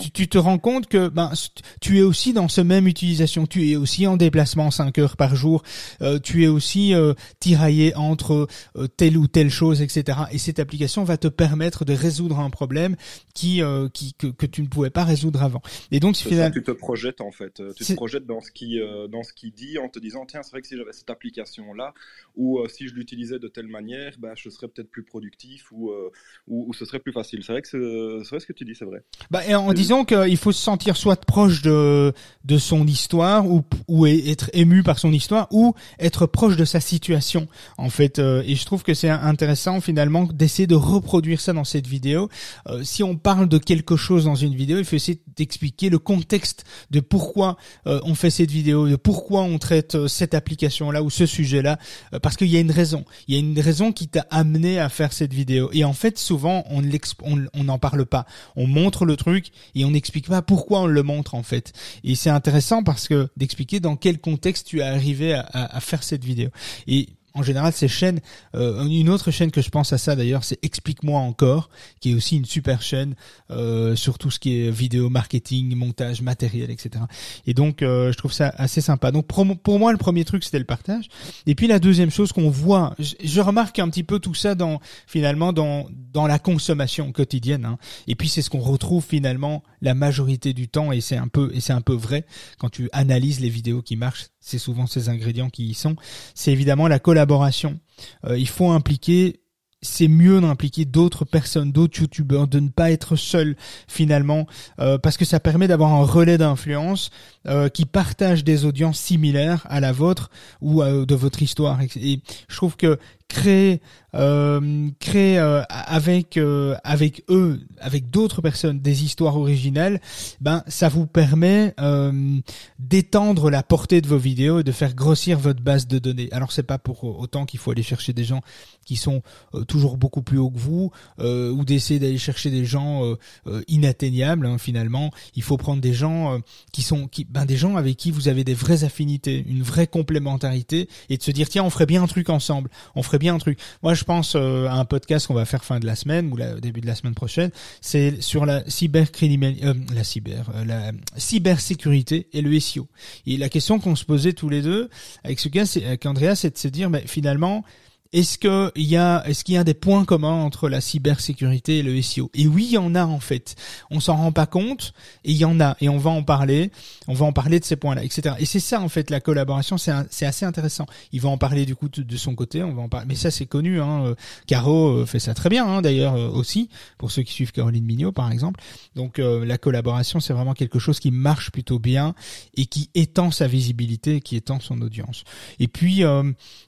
tu, tu te rends compte que ben, tu es aussi dans ce même utilisation, tu es aussi en déplacement cinq heures par jour, euh, tu es aussi euh, tiraillé entre euh, telle ou telle chose, et cetera. Et cette application va te permettre de résoudre un problème qui, euh, qui que, que tu ne pouvais pas résoudre avant. Et donc, c'est finalement... ça, tu te projettes en fait, tu c'est... te projettes dans ce qui euh, dans ce qui dit, en te disant tiens, c'est vrai que si j'avais cette application-là, ou euh, si je l'utilisais de telle manière, ben, je serais peut-être plus productif, ou, euh, ou, ou ce serait plus facile. C'est vrai que c'est, c'est vrai ce que tu dis, c'est vrai. Bah, et en disant qu'il faut se sentir soit proche de de son histoire ou ou être ému par son histoire ou être proche de sa situation en fait. Et je trouve que c'est intéressant finalement d'essayer de reproduire ça dans cette vidéo. Euh, si on parle de quelque chose dans une vidéo, il faut essayer d'expliquer le contexte de pourquoi euh, on fait cette vidéo, de pourquoi on traite cette application là ou ce sujet là, euh, parce qu'il y a une raison. Il y a une raison qui t'a amené à faire cette vidéo. Et en fait, souvent on l'explique, on n'en parle pas, on montre le truc et on n'explique pas pourquoi on le montre en fait. Et c'est intéressant parce que d'expliquer dans quel contexte tu es arrivé à, à, à faire cette vidéo. Et En général, ces chaînes, euh, une autre chaîne que je pense à ça d'ailleurs, c'est Explique-moi encore, qui est aussi une super chaîne euh, sur tout ce qui est vidéo, marketing, montage, matériel, et cetera. Et donc, euh, je trouve ça assez sympa. Donc, pour moi, le premier truc, c'était le partage. Et puis, la deuxième chose qu'on voit, je remarque un petit peu tout ça dans finalement dans dans la consommation quotidienne. Hein. Et puis, c'est ce qu'on retrouve finalement la majorité du temps, et c'est un peu et c'est un peu vrai quand tu analyses les vidéos qui marchent. C'est souvent ces ingrédients qui y sont. C'est évidemment la collaboration. Euh, il faut impliquer, c'est mieux d'impliquer d'autres personnes, d'autres youtubeurs, de ne pas être seul finalement, euh, parce que ça permet d'avoir un relais d'influence euh, qui partage des audiences similaires à la vôtre ou à, de votre histoire. Et je trouve que créer euh, créer euh, avec euh, avec eux, avec d'autres personnes, des histoires originales, ben ça vous permet euh, d'étendre la portée de vos vidéos et de faire grossir votre base de données. Alors c'est pas pour autant qu'il faut aller chercher des gens qui sont euh, toujours beaucoup plus haut que vous, euh, ou d'essayer d'aller chercher des gens euh, euh, inatteignables. Hein, finalement, il faut prendre des gens euh, qui sont qui ben des gens avec qui vous avez des vraies affinités, une vraie complémentarité, et de se dire tiens, on ferait bien un truc ensemble, on ferait bien un truc. Moi, je pense euh, à un podcast qu'on va faire fin de la semaine ou la, début de la semaine prochaine. C'est sur la cybercriminalité, euh, la cyber, euh, la cybersécurité et le S E O. Et la question qu'on se posait tous les deux avec ce cas, c'est, avec Andrea, c'est de se dire, mais finalement, est-ce que il y a, est-ce qu'il y a des points communs entre la cybersécurité et le S E O? Et oui, il y en a, en fait. On s'en rend pas compte, et il y en a. Et on va en parler. On va en parler de ces points-là, et cetera. Et c'est ça, en fait, la collaboration. C'est un, c'est assez intéressant. Il va en parler, du coup, de son côté. On va en parler. Mais ça, c'est connu, hein. Caro fait ça très bien, hein, d'ailleurs, aussi. Pour ceux qui suivent Caroline Mignot, par exemple. Donc, euh, la collaboration, c'est vraiment quelque chose qui marche plutôt bien et qui étend sa visibilité et qui étend son audience. Et puis, euh,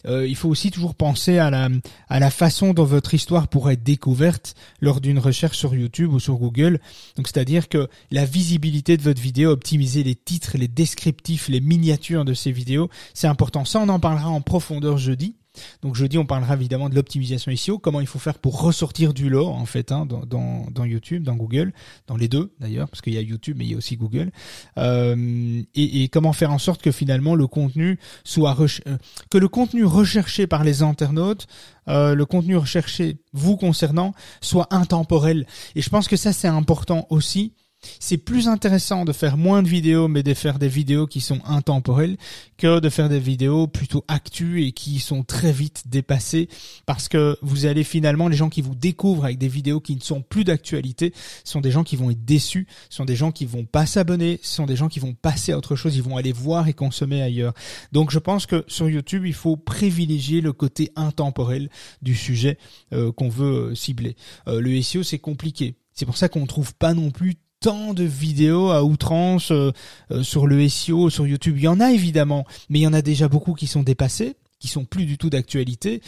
euh, il faut aussi toujours penser à la, à la façon dont votre histoire pourrait être découverte lors d'une recherche sur YouTube ou sur Google. Donc, c'est-à-dire que la visibilité de votre vidéo, optimiser les titres, les descriptifs, les miniatures de ces vidéos, c'est important. Ça, on en parlera en profondeur jeudi. Donc jeudi, on parlera évidemment de l'optimisation S E O, comment il faut faire pour ressortir du lot en fait, hein, dans, dans, dans YouTube, dans Google, dans les deux d'ailleurs, parce qu'il y a YouTube mais il y a aussi Google, euh, et, et comment faire en sorte que finalement le contenu soit recher- que le contenu recherché par les internautes, euh, le contenu recherché vous concernant, soit intemporel. Et je pense que ça, c'est important aussi. C'est plus intéressant de faire moins de vidéos mais de faire des vidéos qui sont intemporelles que de faire des vidéos plutôt actu et qui sont très vite dépassées, parce que vous allez finalement, les gens qui vous découvrent avec des vidéos qui ne sont plus d'actualité sont des gens qui vont être déçus, sont des gens qui vont pas s'abonner, sont des gens qui vont passer à autre chose, ils vont aller voir et consommer ailleurs. Donc je pense que sur YouTube, il faut privilégier le côté intemporel du sujet euh, qu'on veut cibler. Euh, le S E O, c'est compliqué. C'est pour ça qu'on ne trouve pas non plus tant de vidéos à outrance euh, euh, sur le S E O, sur YouTube. Il y en a évidemment, mais il y en a déjà beaucoup qui sont dépassés, qui sont plus du tout d'actualité,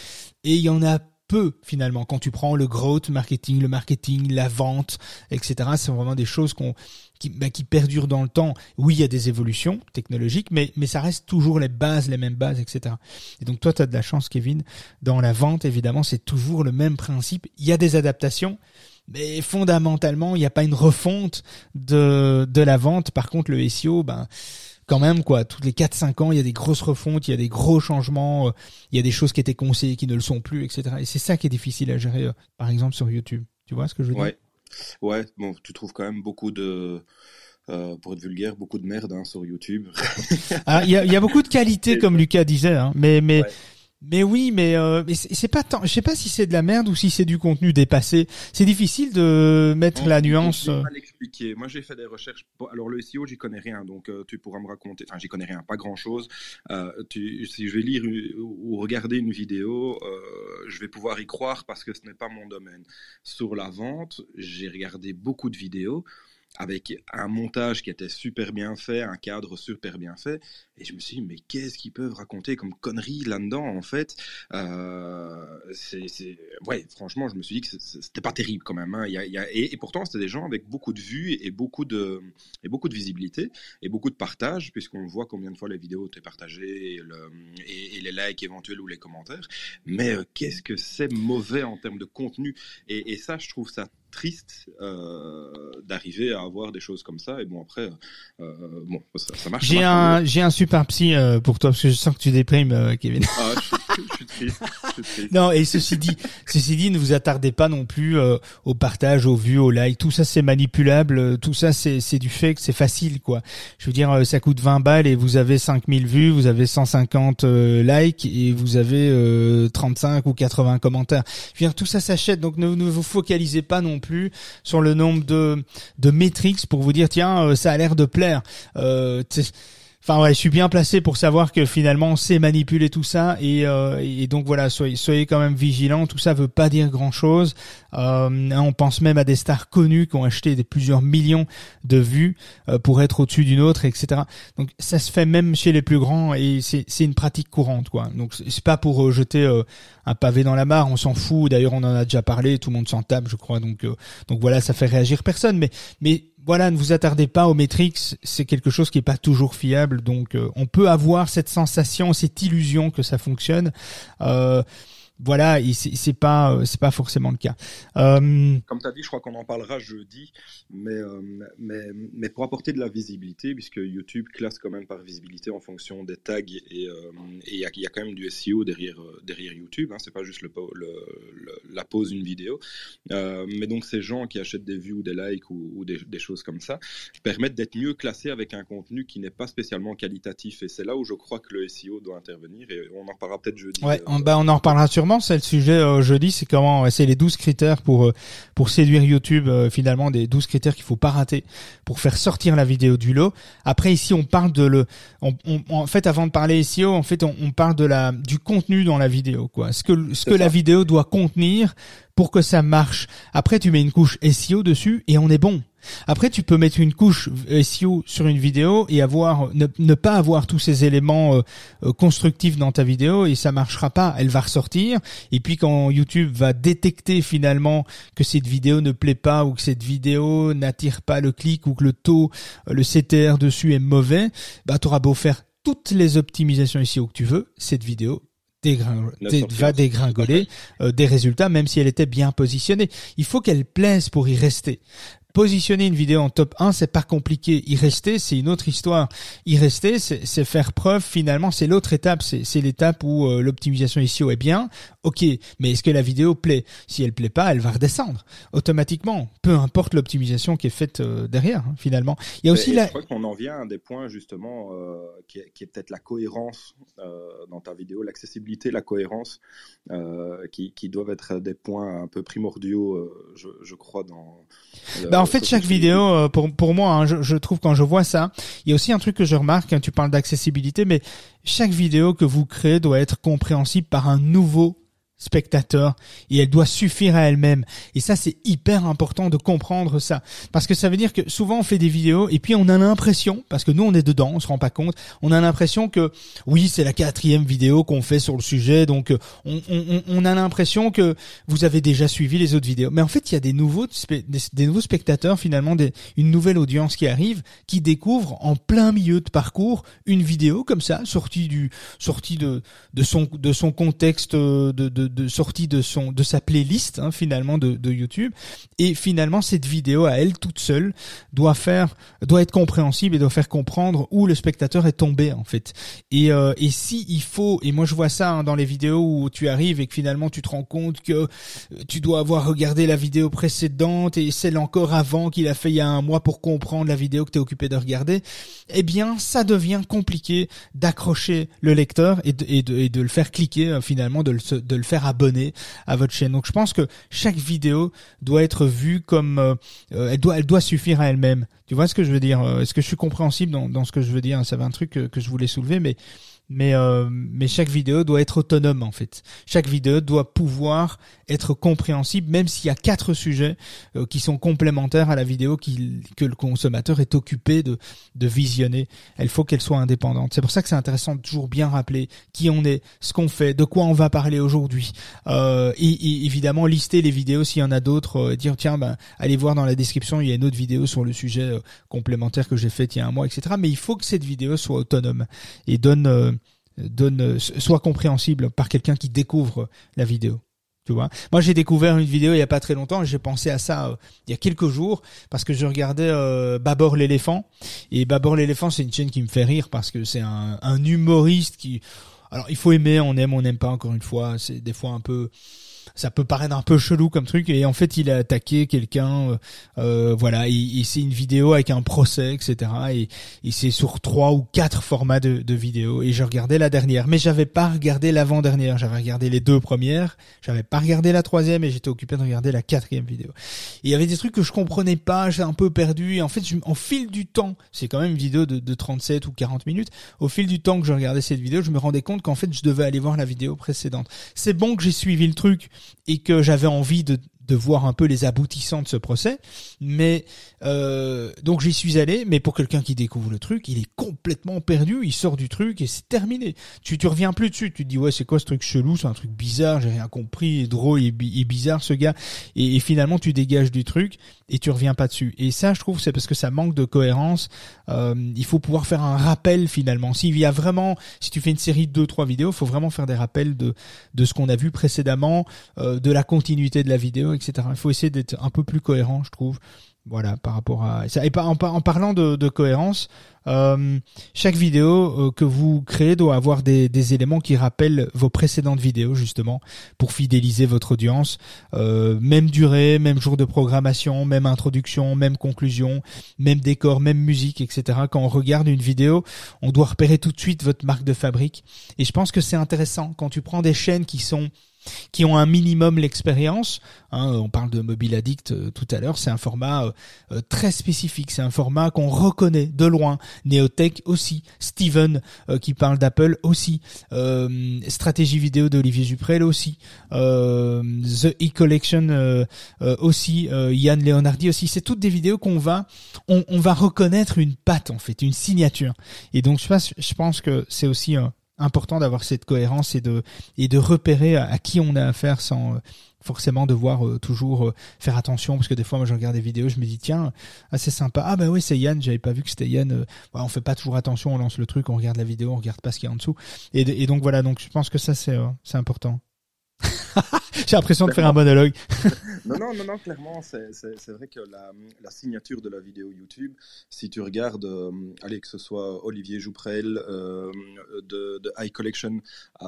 et il y en a peu finalement. Quand tu prends le growth marketing, le marketing, la vente, et cetera, c'est vraiment des choses qu'on Qui, bah, qui perdure dans le temps. Oui, il y a des évolutions technologiques, mais, mais ça reste toujours les bases, les mêmes bases, et cetera. Et donc, toi, tu as de la chance, Kevin. Dans la vente, évidemment, c'est toujours le même principe. Il y a des adaptations, mais fondamentalement, il n'y a pas une refonte de, de la vente. Par contre, le S E O, ben, quand même, quoi, tous les quatre cinq ans, il y a des grosses refontes, il y a des gros changements, euh, il y a des choses qui étaient conseillées qui ne le sont plus, et cetera. Et c'est ça qui est difficile à gérer, euh, par exemple, sur YouTube. Tu vois ce que je veux dire ? Ouais. Ouais, bon, tu trouves quand même beaucoup de, euh, pour être vulgaire, beaucoup de merde hein, sur YouTube. Il y a, y a beaucoup de qualités, comme Lucas disait, hein, mais, mais, ouais. mais oui, mais, euh, mais c'est, c'est pas tant. Je sais pas si c'est de la merde ou si c'est du contenu dépassé. C'est difficile de mettre on, la nuance. Je vais pas l'expliquer. Moi, j'ai fait des recherches. Alors, le S E O, j'y connais rien, donc euh, tu pourras me raconter. Enfin, j'y connais rien, pas grand-chose. Euh, tu, si je vais lire ou regarder une vidéo, euh, je vais pouvoir y croire parce que ce n'est pas mon domaine. Sur la vente, j'ai regardé beaucoup de vidéos avec un montage qui était super bien fait, un cadre super bien fait, et je me suis dit, mais qu'est-ce qu'ils peuvent raconter comme conneries là-dedans, en fait euh, c'est, c'est... Ouais, franchement, je me suis dit que c'était pas terrible, quand même. Hein. Il y a, il y a... Et, et pourtant, c'était des gens avec beaucoup de vues, et beaucoup de, et beaucoup de visibilité, et beaucoup de partage, puisqu'on voit combien de fois la vidéo est partagée, et, le... et, et les likes éventuels, ou les commentaires, mais euh, qu'est-ce que c'est mauvais en termes de contenu, et, et ça, je trouve ça triste euh, d'arriver à avoir des choses comme ça. Et bon, après, euh, bon, ça, ça marche. J'ai ça marche un, j'ai un super psy euh, pour toi, parce que je sens que tu déprimes, euh, Kevin. Ah, je suis je suis triste, je suis triste. Non, et ceci dit, ceci dit, ne vous attardez pas non plus euh, au partage, aux vues, aux likes. Tout ça, c'est manipulable. Tout ça, c'est c'est du fake, c'est facile, quoi. Je veux dire, ça coûte vingt balles et vous avez cinq mille vues, vous avez cent cinquante euh, likes et vous avez euh, trente-cinq ou quatre-vingts commentaires. Je veux dire, tout ça s'achète. Donc, ne, ne vous focalisez pas non plus sur le nombre de de métriques pour vous dire, tiens, euh, ça a l'air de plaire. Euh, Enfin ouais, je suis bien placé pour savoir que finalement on sait manipuler tout ça et, euh, et donc voilà, soyez, soyez quand même vigilants. Tout ça veut pas dire grand chose. Euh, on pense même à des stars connues qui ont acheté des plusieurs millions de vues euh, pour être au-dessus d'une autre, et cetera. Donc ça se fait même chez les plus grands et c'est, c'est une pratique courante, quoi. Donc c'est pas pour euh, jeter euh, un pavé dans la mare, on s'en fout. D'ailleurs on en a déjà parlé, tout le monde s'en tape, je crois. Donc euh, donc voilà, ça fait réagir personne, mais mais voilà, ne vous attardez pas aux métriques, c'est quelque chose qui est pas toujours fiable, donc euh, on peut avoir cette sensation, cette illusion que ça fonctionne. Euh, voilà, et c'est, c'est pas c'est pas forcément le cas. Euh... Comme tu as dit, je crois qu'on en parlera jeudi, mais, euh, mais mais pour apporter de la visibilité, puisque YouTube classe quand même par visibilité en fonction des tags, et il euh, y, a, y a quand même du S E O derrière derrière YouTube, hein, c'est pas juste le, le, le la pose d'une vidéo, euh, mais donc ces gens qui achètent des vues ou des likes ou, ou des, des choses comme ça permettent d'être mieux classés avec un contenu qui n'est pas spécialement qualitatif, et c'est là où je crois que le S E O doit intervenir, et on en parlera peut-être jeudi. Ouais, on, bah on en reparlera sûrement. C'est le sujet euh, jeudi, c'est comment c'est les douze critères pour euh, pour séduire YouTube, euh, finalement des douze critères qu'il faut pas rater pour faire sortir la vidéo du lot. Après ici on parle de le on, on, en fait avant de parler S E O, en fait on, on parle de la du contenu dans la vidéo, quoi. Ce que ce que la vidéo doit contenir pour que ça marche. Après tu mets une couche S E O dessus et on est bon. Après, tu peux mettre une couche S E O sur une vidéo et avoir ne, ne pas avoir tous ces éléments euh, constructifs dans ta vidéo et ça marchera pas. Elle va ressortir. Et puis quand YouTube va détecter finalement que cette vidéo ne plaît pas ou que cette vidéo n'attire pas le clic ou que le taux, le C T R dessus est mauvais, bah t'auras beau faire toutes les optimisations S E O que tu veux, cette vidéo Dégring... Dé... va dégringoler euh, des résultats, même si elle était bien positionnée. Il faut qu'elle plaise pour y rester. Positionner une vidéo en top un, c'est pas compliqué. Y rester, c'est une autre histoire. Y rester, c'est, c'est faire preuve, finalement, c'est l'autre étape. C'est, c'est l'étape où euh, l'optimisation S E O est bien. Ok, mais est-ce que la vidéo plaît? Si elle plaît pas, elle va redescendre automatiquement, peu importe l'optimisation qui est faite euh, derrière, hein, finalement. Il y a aussi la... Je crois qu'on en vient à un des points, justement, euh, qui est, qui est peut-être la cohérence euh, dans ta vidéo, l'accessibilité, la cohérence, euh, qui, qui doivent être des points un peu primordiaux, euh, je, je crois, dans... Euh, bah, en fait, chaque vidéo, pour pour moi, hein, je, je trouve quand je vois ça, il y a aussi un truc que je remarque. Hein, tu parles d'accessibilité, mais chaque vidéo que vous créez doit être compréhensible par un nouveau spectateur et elle doit suffire à elle-même. Et ça, c'est hyper important de comprendre ça, parce que ça veut dire que souvent on fait des vidéos et puis on a l'impression, parce que nous on est dedans, on se rend pas compte, on a l'impression que oui, c'est la quatrième vidéo qu'on fait sur le sujet, donc on, on, on a l'impression que vous avez déjà suivi les autres vidéos. Mais en fait, il y a des nouveaux des, des nouveaux spectateurs, finalement, des, une nouvelle audience qui arrive, qui découvre en plein milieu de parcours une vidéo comme ça, sortie du sortie de de son de son contexte de, de de sortie de son de sa playlist, hein, finalement de, de YouTube, et finalement cette vidéo à elle toute seule doit faire doit être compréhensible et doit faire comprendre où le spectateur est tombé, en fait. Et euh, et si il faut, et moi je vois ça, hein, dans les vidéos où tu arrives et que finalement tu te rends compte que tu dois avoir regardé la vidéo précédente et celle encore avant qu'il a fait il y a un mois pour comprendre la vidéo que t'es occupé de regarder, eh bien ça devient compliqué d'accrocher le lecteur et de, et de, et de le faire cliquer, finalement de le de le faire abonné à votre chaîne. Donc je pense que chaque vidéo doit être vue comme euh, elle doit elle doit suffire à elle-même. Tu vois ce que je veux dire? Est-ce que je suis compréhensible dans dans ce que je veux dire? Ça va un truc que, que je voulais soulever, mais mais euh, mais chaque vidéo doit être autonome, en fait. Chaque vidéo doit pouvoir être compréhensible, même s'il y a quatre sujets euh, qui sont complémentaires à la vidéo qui que le consommateur est occupé de de visionner. Il faut qu'elle soit indépendante. C'est pour ça que c'est intéressant de toujours bien rappeler qui on est, ce qu'on fait, de quoi on va parler aujourd'hui, euh, et, et évidemment lister les vidéos s'il y en a d'autres, euh, dire tiens ben allez voir dans la description, il y a une autre vidéo sur le sujet euh, complémentaire que j'ai faite il y a un mois, et cetera. Mais il faut que cette vidéo soit autonome et donne euh, donne soit compréhensible par quelqu'un qui découvre la vidéo. Tu vois, moi j'ai découvert une vidéo il y a pas très longtemps, j'ai pensé à ça euh, il y a quelques jours, parce que je regardais euh, Babor l'éléphant, et Babor l'éléphant, c'est une chaîne qui me fait rire parce que c'est un, un humoriste qui Alors, il faut aimer, on aime, on n'aime pas, encore une fois. C'est des fois un peu... Ça peut paraître un peu chelou comme truc, et en fait il a attaqué quelqu'un, euh, voilà, il, il c'est une vidéo avec un procès, et cetera. Et, et c'est sur trois ou quatre formats de, de vidéos. Et je regardais la dernière, mais j'avais pas regardé l'avant-dernière. J'avais regardé les deux premières, j'avais pas regardé la troisième, et j'étais occupé de regarder la quatrième vidéo. Et il y avait des trucs que je comprenais pas, j'étais un peu perdu. Et en fait, je, au fil du temps, c'est quand même une vidéo de, de trente-sept ou quarante minutes. Au fil du temps que je regardais cette vidéo, je me rendais compte qu'en fait je devais aller voir la vidéo précédente. C'est bon que j'ai suivi le truc et que j'avais envie de, de voir un peu les aboutissants de ce procès, mais euh, donc j'y suis allé, mais pour quelqu'un qui découvre le truc, il est complètement perdu, il sort du truc et c'est terminé. Tu tu reviens plus dessus, tu te dis ouais, c'est quoi ce truc chelou, c'est un truc bizarre, j'ai rien compris, drôle et, bi- et bizarre ce gars, et, et finalement tu dégages du truc et tu reviens pas dessus. Et ça, je trouve, c'est parce que ça manque de cohérence. Euh, il faut pouvoir faire un rappel finalement. S'il y a vraiment, si tu fais une série de deux trois vidéos, faut vraiment faire des rappels de de ce qu'on a vu précédemment, euh, de la continuité de la vidéo, et cetera. Il faut essayer d'être un peu plus cohérent, je trouve. Voilà, par rapport à ça. Et en parlant de, de cohérence, euh, chaque vidéo euh, que vous créez doit avoir des, des éléments qui rappellent vos précédentes vidéos, justement, pour fidéliser votre audience. Euh, même durée, même jour de programmation, même introduction, même conclusion, même décor, même musique, et cetera. Quand on regarde une vidéo, on doit repérer tout de suite votre marque de fabrique. Et je pense que c'est intéressant. Quand tu prends des chaînes qui sont... qui ont un minimum l'expérience, hein, on parle de Mobile Addict euh, tout à l'heure, c'est un format euh, très spécifique, c'est un format qu'on reconnaît de loin. NowTech aussi, Steven euh, qui parle d'Apple aussi, euh, stratégie vidéo d'Olivier Juprelle aussi, euh, The E Collection euh, euh, aussi, euh, Yann Leonardi aussi. C'est toutes des vidéos qu'on va, on, on va reconnaître une patte en fait, une signature. Et donc je pense, je pense que c'est aussi un euh, important d'avoir cette cohérence et de et de repérer à, à qui on a affaire sans forcément devoir euh, toujours euh, faire attention, parce que des fois moi je regarde des vidéos, je me dis tiens, ah c'est sympa, ah ben oui c'est Yann, j'avais pas vu que c'était Yann. Euh, bah, on fait pas toujours attention, on lance le truc, on regarde la vidéo, on regarde pas ce qu'il y a en dessous, et, et donc voilà, donc je pense que ça c'est euh, c'est important. J'ai l'impression de clairement. Faire un monologue. non, non, non, non, clairement, c'est, c'est, c'est vrai que la, la signature de la vidéo YouTube, si tu regardes, euh, allez, que ce soit Olivier Juprelle euh, de, de High Collection, euh,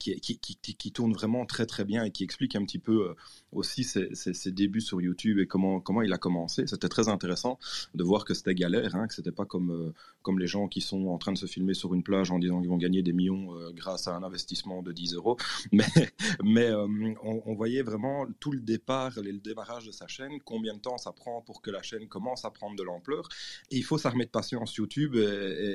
qui, qui, qui, qui tourne vraiment très très bien et qui explique un petit peu euh, aussi ses, ses, ses débuts sur YouTube et comment, comment il a commencé. C'était très intéressant de voir que c'était galère, hein, que c'était pas comme, euh, comme les gens qui sont en train de se filmer sur une plage en disant qu'ils vont gagner des millions euh, grâce à un investissement de dix euros. Mais, mais euh, on, on voyait vraiment tout le départ et le démarrage de sa chaîne, combien de temps ça prend pour que la chaîne commence à prendre de l'ampleur. Et il faut s'armer de patience. YouTube est,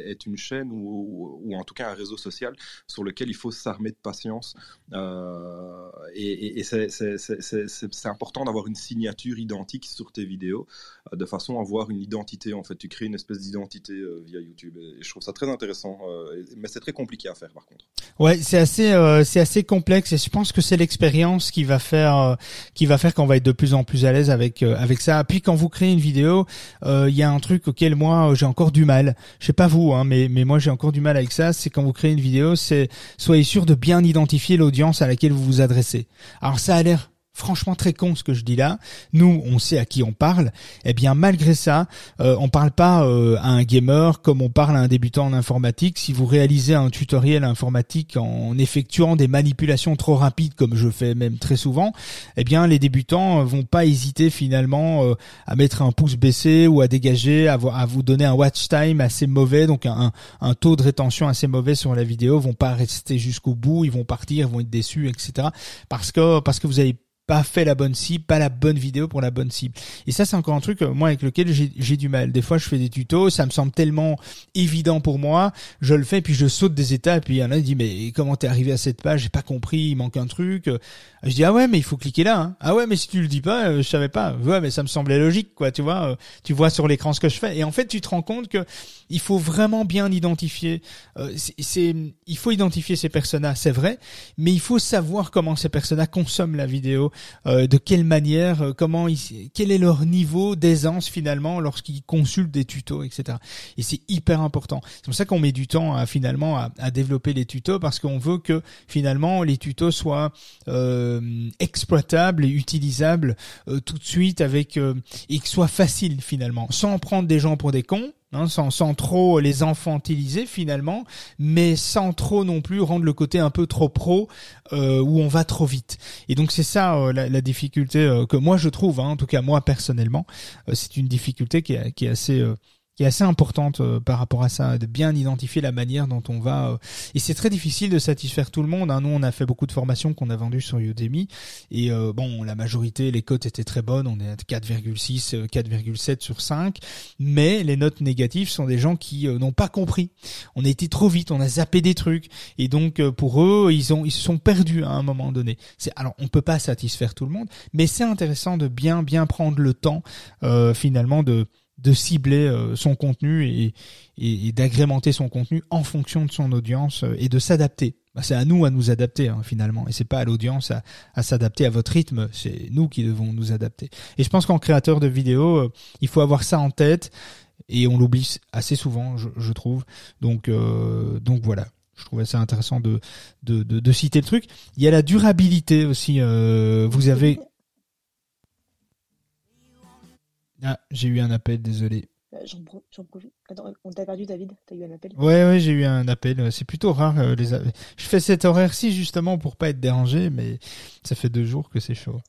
est, est une chaîne ou, ou en tout cas un réseau social sur lequel il faut s'armer de patience. Euh, et et, et c'est, c'est, c'est, c'est, c'est, c'est important d'avoir une signature identique sur tes vidéos, de façon à avoir une identité. En fait, tu crées une espèce d'identité euh, via YouTube. Et je trouve ça très intéressant, euh, mais c'est très compliqué à faire par contre. Ouais, c'est assez, euh, c'est assez complexe, et je pense que c'est l'expérience qui va faire, euh, qui va faire qu'on va être de plus en plus à l'aise avec euh, avec ça. Puis quand vous créez une vidéo, il euh, y a un truc auquel moi j'ai encore du mal. Je sais pas vous, hein, mais mais moi j'ai encore du mal avec ça. C'est quand vous créez une vidéo, c'est soyez sûr de bien identifier l'audience à laquelle vous vous adressez. Alors ça a l'air franchement très con ce que je dis là, nous on sait à qui on parle, eh bien malgré ça euh, on parle pas euh, à un gamer comme on parle à un débutant en informatique. Si vous réalisez un tutoriel informatique en effectuant des manipulations trop rapides comme je fais même très souvent, eh bien les débutants vont pas hésiter finalement euh, à mettre un pouce baissé ou à dégager, à, à vous donner un watch time assez mauvais, donc un, un taux de rétention assez mauvais sur la vidéo, vont pas rester jusqu'au bout, ils vont partir, vont être déçus, etc., parce que, parce que vous avez pas fait la bonne cible, pas la bonne vidéo pour la bonne cible. Et ça, c'est encore un truc, moi, avec lequel j'ai, j'ai du mal. Des fois, je fais des tutos, ça me semble tellement évident pour moi, je le fais, puis je saute des étapes, puis il y en a qui dit, mais comment t'es arrivé à cette page? J'ai pas compris, il manque un truc. Je dis, ah ouais, mais il faut cliquer là, hein. Ah ouais, mais si tu le dis pas, je savais pas. Ouais, mais ça me semblait logique, quoi, tu vois. Tu vois sur l'écran ce que je fais. Et en fait, tu te rends compte que il faut vraiment bien identifier, c'est, c'est il faut identifier ces personas, c'est vrai, mais il faut savoir comment ces personas consomment la vidéo. Euh, de quelle manière, euh, comment, ils, quel est leur niveau d'aisance finalement lorsqu'ils consultent des tutos, et cetera. Et c'est hyper important. C'est pour ça qu'on met du temps à, finalement à, à développer les tutos, parce qu'on veut que finalement les tutos soient euh, exploitables et utilisables euh, tout de suite avec euh, et qu'ils soient faciles finalement, sans prendre des gens pour des cons. Hein, sans, sans trop les infantiliser finalement, mais sans trop non plus rendre le côté un peu trop pro euh, où on va trop vite. Et donc c'est ça euh, la, la difficulté euh, que moi je trouve, hein, en tout cas moi personnellement, euh, c'est une difficulté qui est, qui est assez... Euh, qui est assez importante euh, par rapport à ça, de bien identifier la manière dont on va... Euh, et c'est très difficile de satisfaire tout le monde. Hein. Nous, on a fait beaucoup de formations qu'on a vendues sur Udemy. Et euh, bon, la majorité, les cotes étaient très bonnes. On est à quatre virgule six, quatre virgule sept sur cinq. Mais les notes négatives sont des gens qui euh, n'ont pas compris. On a été trop vite, on a zappé des trucs. Et donc, euh, pour eux, ils ont ils se sont perdus à un moment donné. C'est, alors, on peut pas satisfaire tout le monde. Mais c'est intéressant de bien, bien prendre le temps, euh, finalement, de... de cibler son contenu et, et, et d'agrémenter son contenu en fonction de son audience et de s'adapter. Bah, c'est à nous à nous adapter hein, finalement, et c'est pas à l'audience à, à s'adapter à votre rythme, c'est nous qui devons nous adapter. Et je pense qu'en créateur de vidéos, euh, il faut avoir ça en tête et on l'oublie assez souvent, je, je trouve. Donc, euh, donc voilà. Je trouvais ça intéressant de, de, de, de citer le truc. Il y a la durabilité aussi. Euh, vous avez... Ah, j'ai eu un appel, désolé. J'en, j'en profite. Attends, on t'a perdu, David ? T'as eu un appel ? Ouais, ouais, j'ai eu un appel. C'est plutôt rare. Euh, les a... Je fais cet horaire-ci justement pour pas être dérangé, mais ça fait deux jours que c'est chaud.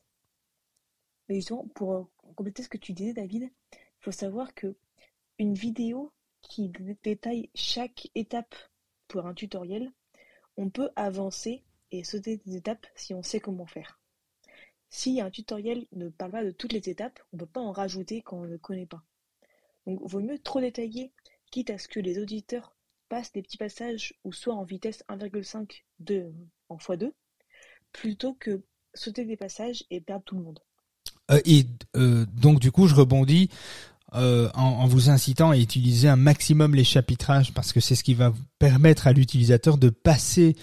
Mais justement, pour euh, compléter ce que tu disais, David, il faut savoir que une vidéo qui détaille chaque étape pour un tutoriel, on peut avancer et sauter des étapes si on sait comment faire. Si un tutoriel ne parle pas de toutes les étapes, on ne peut pas en rajouter quand on ne connaît pas. Donc, il vaut mieux trop détailler, quitte à ce que les auditeurs passent des petits passages ou soient en vitesse un virgule cinq de, en fois deux, plutôt que sauter des passages et perdre tout le monde. Euh, et euh, donc, du coup, je rebondis euh, en, en vous incitant à utiliser un maximum les chapitrages, parce que c'est ce qui va permettre à l'utilisateur de passer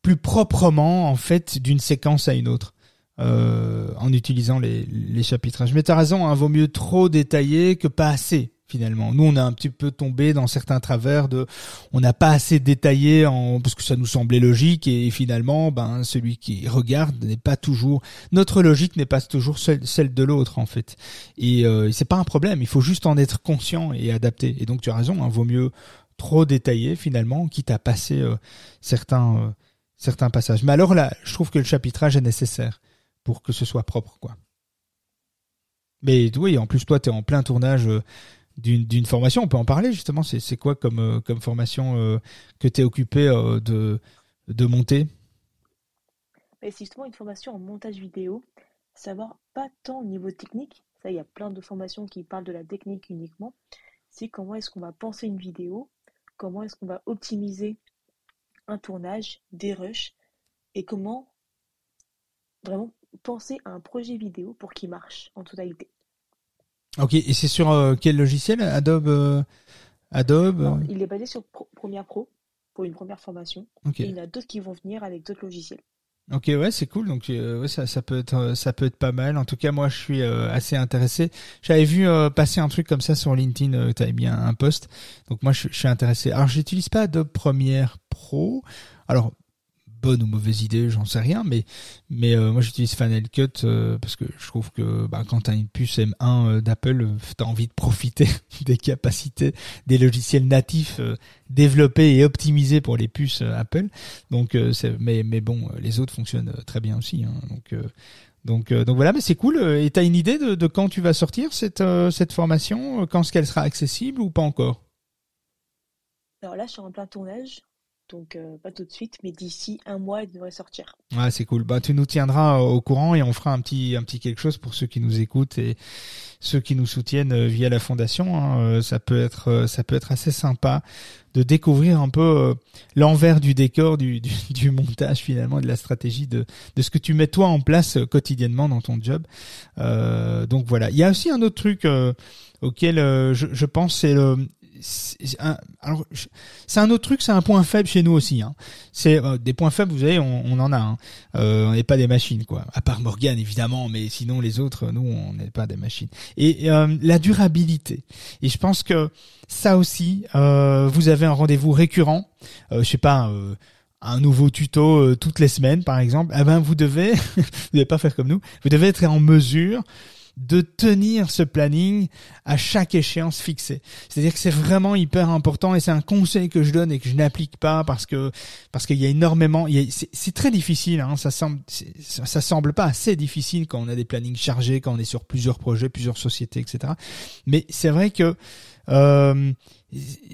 plus proprement en fait d'une séquence à une autre. Euh, en utilisant les, les chapitrages. Mais t'as raison, hein, vaut mieux trop détailler que pas assez, finalement. Nous, on a un petit peu tombé dans certains travers de, on n'a pas assez détaillé en, parce que ça nous semblait logique et finalement, ben, celui qui regarde n'est pas toujours, notre logique n'est pas toujours celle, celle de l'autre, en fait. Et, euh, c'est pas un problème, il faut juste en être conscient et adapté. Et donc, tu as raison, hein, vaut mieux trop détailler, finalement, quitte à passer, euh, certains, euh, certains passages. Mais alors là, je trouve que le chapitrage est nécessaire pour que ce soit propre, quoi. Mais oui, en plus, toi, tu es en plein tournage d'une, d'une formation. On peut en parler, justement. C'est, c'est quoi comme, comme formation euh, que tu es occupé euh, de, de monter ? Mais c'est justement une formation en montage vidéo. Savoir pas tant au niveau technique. Ça, il y a plein de formations qui parlent de la technique uniquement. C'est comment est-ce qu'on va penser une vidéo, comment est-ce qu'on va optimiser un tournage, des rushs, et comment vraiment penser à un projet vidéo pour qu'il marche en totalité. Ok, et c'est sur euh, quel logiciel ? Adobe euh, Adobe non, il est basé sur Pro, Premiere Pro pour une première formation. Okay. Et il y en a d'autres qui vont venir avec d'autres logiciels. Ok, ouais, c'est cool. Donc euh, ouais, ça, ça peut être, ça peut être pas mal. En tout cas, moi, je suis euh, assez intéressé. J'avais vu euh, passer un truc comme ça sur LinkedIn. Euh, tu avais mis un, un post. Donc moi, je, je suis intéressé. Alors, j'utilise pas Adobe Premiere Pro. Alors bonne ou mauvaise idée, j'en sais rien, mais mais euh, moi j'utilise Final Cut euh, parce que je trouve que bah, quand t'as une puce M un euh, d'Apple, euh, t'as envie de profiter des capacités des logiciels natifs euh, développés et optimisés pour les puces euh, Apple. Donc euh, c'est, mais mais bon, les autres fonctionnent très bien aussi. Hein, donc euh, donc euh, donc voilà, mais c'est cool. Et t'as une idée de, de quand tu vas sortir cette euh, cette formation, quand est-ce qu'elle sera accessible ou pas encore ? Alors là, je suis en plein tournage. Donc, euh, pas tout de suite, mais d'ici un mois, il devrait sortir. Ouais, c'est cool. Bah, tu nous tiendras au courant et on fera un petit, un petit quelque chose pour ceux qui nous écoutent et ceux qui nous soutiennent via la fondation. Hein. Ça peut être, ça peut être assez sympa de découvrir un peu euh, l'envers du décor, du, du, du montage finalement, de la stratégie, de, de ce que tu mets toi en place quotidiennement dans ton job. Euh, donc voilà. Il y a aussi un autre truc euh, auquel euh, je, je pense, c'est le C'est un, alors, c'est un autre truc, c'est un point faible chez nous aussi. Hein. C'est euh, des points faibles, vous savez, on, on en a. Hein. Euh, on n'est pas des machines, quoi. À part Morgane, évidemment, mais sinon les autres, nous, on n'est pas des machines. Et euh, la durabilité. Et je pense que ça aussi, euh, vous avez un rendez-vous récurrent. Euh, je sais pas. Euh, un nouveau tuto euh, toutes les semaines, par exemple. Ah ben, vous devez, vous devez pas faire comme nous. Vous devez être en mesure de tenir ce planning à chaque échéance fixée. C'est-à-dire que c'est vraiment hyper important et c'est un conseil que je donne et que je n'applique pas parce que parce qu'il y a énormément, il y a, c'est, c'est très difficile. Hein, ça semble ça, ça semble pas assez difficile quand on a des plannings chargés, quand on est sur plusieurs projets, plusieurs sociétés, et cetera. Mais c'est vrai que euh,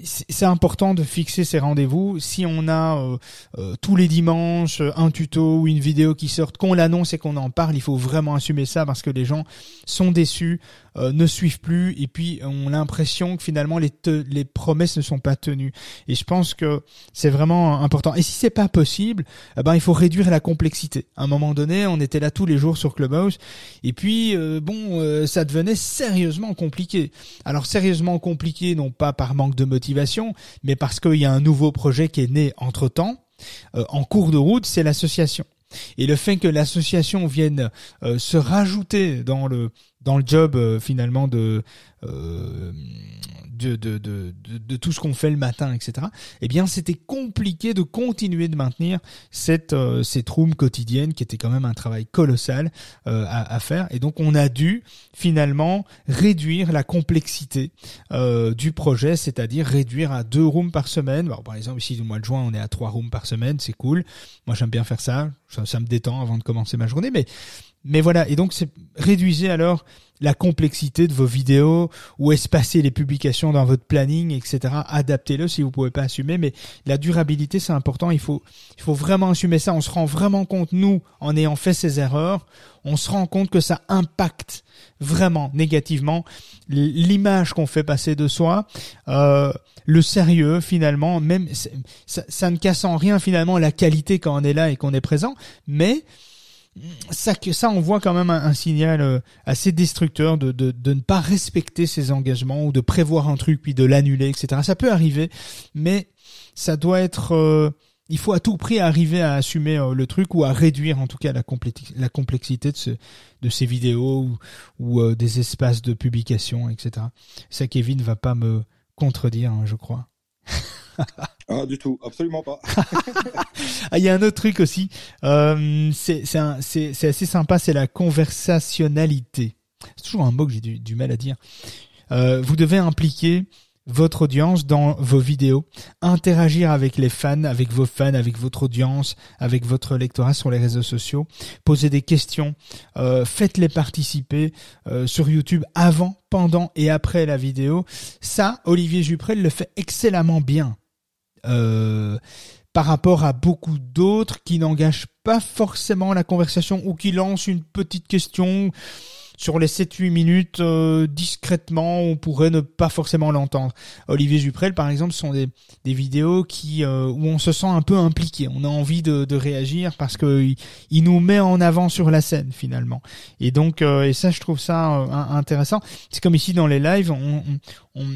c'est important de fixer ces rendez-vous. Si on a euh, euh, tous les dimanches un tuto ou une vidéo qui sortent, qu'on l'annonce et qu'on en parle, il faut vraiment assumer ça parce que les gens sont déçus, euh, ne suivent plus et puis on a l'impression que finalement les, te- les promesses ne sont pas tenues. Et je pense que c'est vraiment important. Et si c'est pas possible, eh ben il faut réduire la complexité. À un moment donné, on était là tous les jours sur Clubhouse et puis euh, bon, euh, ça devenait sérieusement compliqué. Alors sérieusement compliqué, non pas par manque de motivation, mais parce qu'il y a un nouveau projet qui est né entre-temps, euh, en cours de route, c'est l'association. Et le fait que l'association vienne euh, se rajouter dans le dans le job euh, finalement de, euh, de, de, de, de de tout ce qu'on fait le matin, et cetera. Eh bien, c'était compliqué de continuer de maintenir cette euh, cette room quotidienne qui était quand même un travail colossal euh, à, à faire. Et donc, on a dû finalement réduire la complexité euh, du projet, c'est-à-dire réduire à deux rooms par semaine. Bon, par exemple, ici, au mois de juin, on est à trois rooms par semaine, c'est cool. Moi, j'aime bien faire ça. Ça, ça me détend avant de commencer ma journée, mais mais voilà. Et donc, c'est réduisez alors la complexité de vos vidéos ou espacer les publications dans votre planning, et cetera. Adaptez-le si vous pouvez pas assumer, mais la durabilité, c'est important. Il faut il faut vraiment assumer ça. On se rend vraiment compte, nous, en ayant fait ces erreurs, on se rend compte que ça impacte vraiment négativement l'image qu'on fait passer de soi, euh, le sérieux finalement, même ça, ça ne casse en rien finalement la qualité quand on est là et qu'on est présent, mais ça, ça on voit quand même un, un signal assez destructeur de, de, de ne pas respecter ses engagements ou de prévoir un truc puis de l'annuler, et cetera. Ça peut arriver, mais ça doit être... Euh, il faut à tout prix arriver à assumer euh, le truc ou à réduire en tout cas la, complexi- la complexité de, ce, de ces vidéos ou, ou euh, des espaces de publication, et cetera. Ça, Kevin ne va pas me contredire, hein, je crois. Ah, du tout, absolument pas. Ah, il y a un autre truc aussi, euh, c'est, c'est, un, c'est, c'est assez sympa, c'est la conversationnalité. C'est toujours un mot que j'ai du, du mal à dire. Euh, vous devez impliquer votre audience dans vos vidéos, interagir avec les fans, avec vos fans, avec votre audience, avec votre lectorat sur les réseaux sociaux, posez des questions, euh, faites-les participer euh, sur YouTube avant, pendant et après la vidéo. Ça, Olivier Juprelle le fait excellemment bien. Euh, par rapport à beaucoup d'autres qui n'engagent pas forcément la conversation ou qui lancent une petite question sur les sept huit minutes euh, discrètement, on pourrait ne pas forcément l'entendre. Olivier Juprelle, par exemple, sont des, des vidéos qui euh, où on se sent un peu impliqué, on a envie de, de réagir parce que il, il nous met en avant sur la scène finalement. Et donc, euh, et ça, je trouve ça euh, intéressant. C'est comme ici dans les lives, on, on, on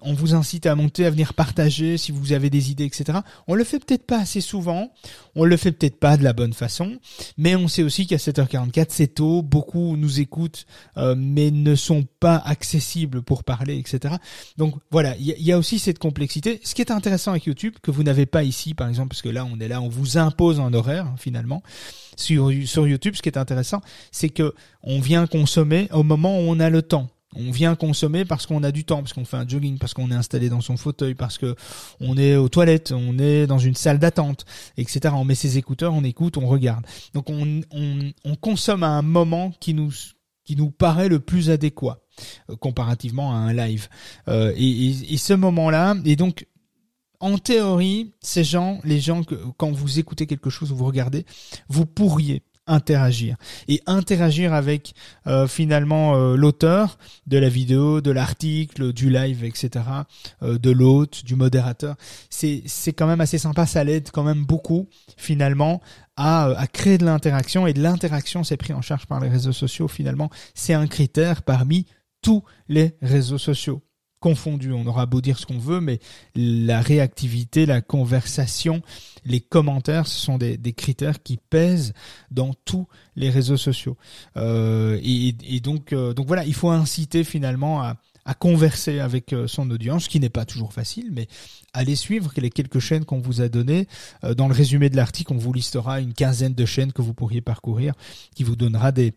On vous incite à monter, à venir partager si vous avez des idées, et cetera. On le fait peut-être pas assez souvent, on le fait peut-être pas de la bonne façon, mais on sait aussi qu'à sept heures quarante-quatre, c'est tôt, beaucoup nous écoutent, euh, mais ne sont pas accessibles pour parler, et cetera. Donc voilà, il y, y a aussi cette complexité. Ce qui est intéressant avec YouTube, que vous n'avez pas ici, par exemple, parce que là, on est là, on vous impose un horaire, finalement. Sur, sur YouTube, ce qui est intéressant, c'est que on vient consommer au moment où on a le temps. On vient consommer parce qu'on a du temps, parce qu'on fait un jogging, parce qu'on est installé dans son fauteuil, parce que on est aux toilettes, on est dans une salle d'attente, et cetera. On met ses écouteurs, on écoute, on regarde. Donc on, on, on consomme à un moment qui nous, qui nous paraît le plus adéquat euh, comparativement à un live. Euh, et, et, et ce moment-là, et donc en théorie, ces gens, les gens que quand vous écoutez quelque chose ou vous regardez, vous pourriez interagir et interagir avec euh, finalement euh, l'auteur de la vidéo, de l'article, du live, et cetera, euh, de l'hôte, du modérateur. C'est c'est quand même assez sympa, ça l'aide quand même beaucoup finalement à euh, à créer de l'interaction et de l'interaction c'est pris en charge par les réseaux sociaux finalement. C'est un critère parmi tous les réseaux sociaux confondus. On aura beau dire ce qu'on veut, mais la réactivité, la conversation, les commentaires, ce sont des, des critères qui pèsent dans tous les réseaux sociaux. Euh, et, et donc, euh, donc voilà, il faut inciter finalement à, à converser avec son audience, ce qui n'est pas toujours facile, mais allez suivre les quelques chaînes qu'on vous a données. Dans le résumé de l'article, on vous listera une quinzaine de chaînes que vous pourriez parcourir, qui vous donnera des,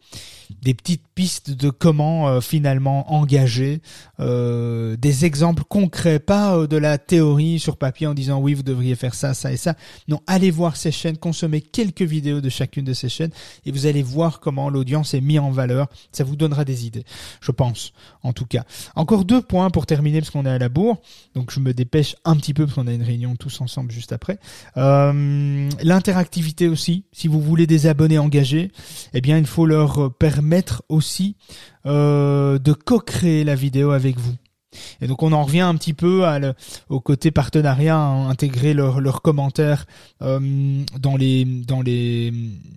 des petites pistes de comment euh, finalement engager, euh, des exemples concrets, pas euh, de la théorie sur papier en disant oui, vous devriez faire ça, ça et ça. Non, allez voir ces chaînes, consommez quelques vidéos de chacune de ces chaînes et vous allez voir comment l'audience est mise en valeur. Ça vous donnera des idées, je pense, en tout cas. Encore deux points pour terminer parce qu'on est à la bourre, donc je me dépêche un petit peu parce qu'on a une réunion tous ensemble juste après. Euh, l'interactivité aussi, si vous voulez des abonnés engagés, eh bien il faut leur permettre aussi euh, de co-créer la vidéo avec vous. Et donc on en revient un petit peu à le, au côté partenariat, hein, intégrer leurs leurs commentaires euh, dans les dans les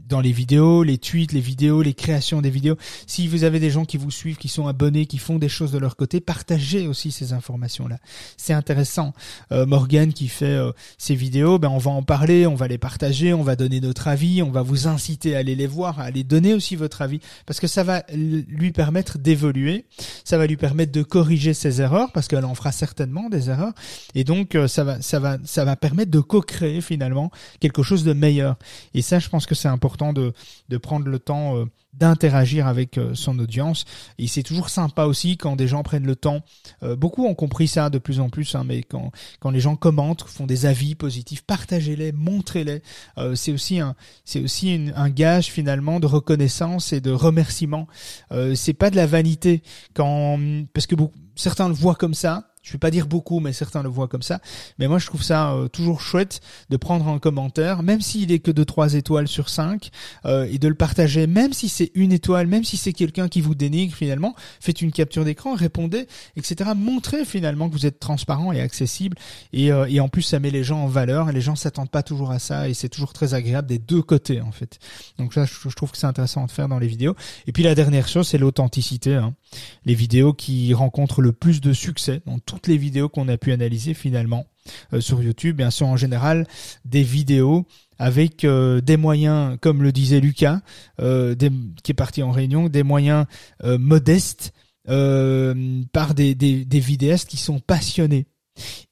dans les vidéos, les tweets, les vidéos, les créations des vidéos. Si vous avez des gens qui vous suivent, qui sont abonnés, qui font des choses de leur côté, partagez aussi ces informations-là. C'est intéressant. Euh, Morgane qui fait euh, ces vidéos, ben on va en parler, on va les partager, on va donner notre avis, on va vous inciter à aller les voir, à aller donner aussi votre avis, parce que ça va lui permettre d'évoluer, ça va lui permettre de corriger ses erreurs. erreurs parce qu'elle en fera certainement des erreurs et donc euh, ça va ça va ça va permettre de co-créer finalement quelque chose de meilleur et ça je pense que c'est important de de prendre le temps euh, d'interagir avec euh, son audience et c'est toujours sympa aussi quand des gens prennent le temps euh, beaucoup ont compris ça de plus en plus hein, mais quand quand les gens commentent, font des avis positifs, partagez-les, montrez-les, euh, c'est aussi un c'est aussi une, un gage finalement de reconnaissance et de remerciement, euh, c'est pas de la vanité quand parce que beaucoup certains le voient comme ça, je ne vais pas dire beaucoup, mais certains le voient comme ça. Mais moi, je trouve ça euh, toujours chouette de prendre un commentaire, même s'il est que de trois étoiles sur cinq, euh, et de le partager, même si c'est une étoile, même si c'est quelqu'un qui vous dénigre finalement. Faites une capture d'écran, répondez, et cetera. Montrez finalement que vous êtes transparent et accessible. Et, euh, et en plus, ça met les gens en valeur. Et les gens ne s'attendent pas toujours à ça. Et c'est toujours très agréable des deux côtés, en fait. Donc ça, je, je trouve que c'est intéressant de faire dans les vidéos. Et puis la dernière chose, c'est l'authenticité, hein. Les vidéos qui rencontrent le plus de succès dans toutes les vidéos qu'on a pu analyser finalement euh, sur YouTube, bien sûr en général des vidéos avec euh, des moyens, comme le disait Lucas, euh, des, qui est parti en réunion, des moyens euh, modestes euh, par des, des, des vidéastes qui sont passionnés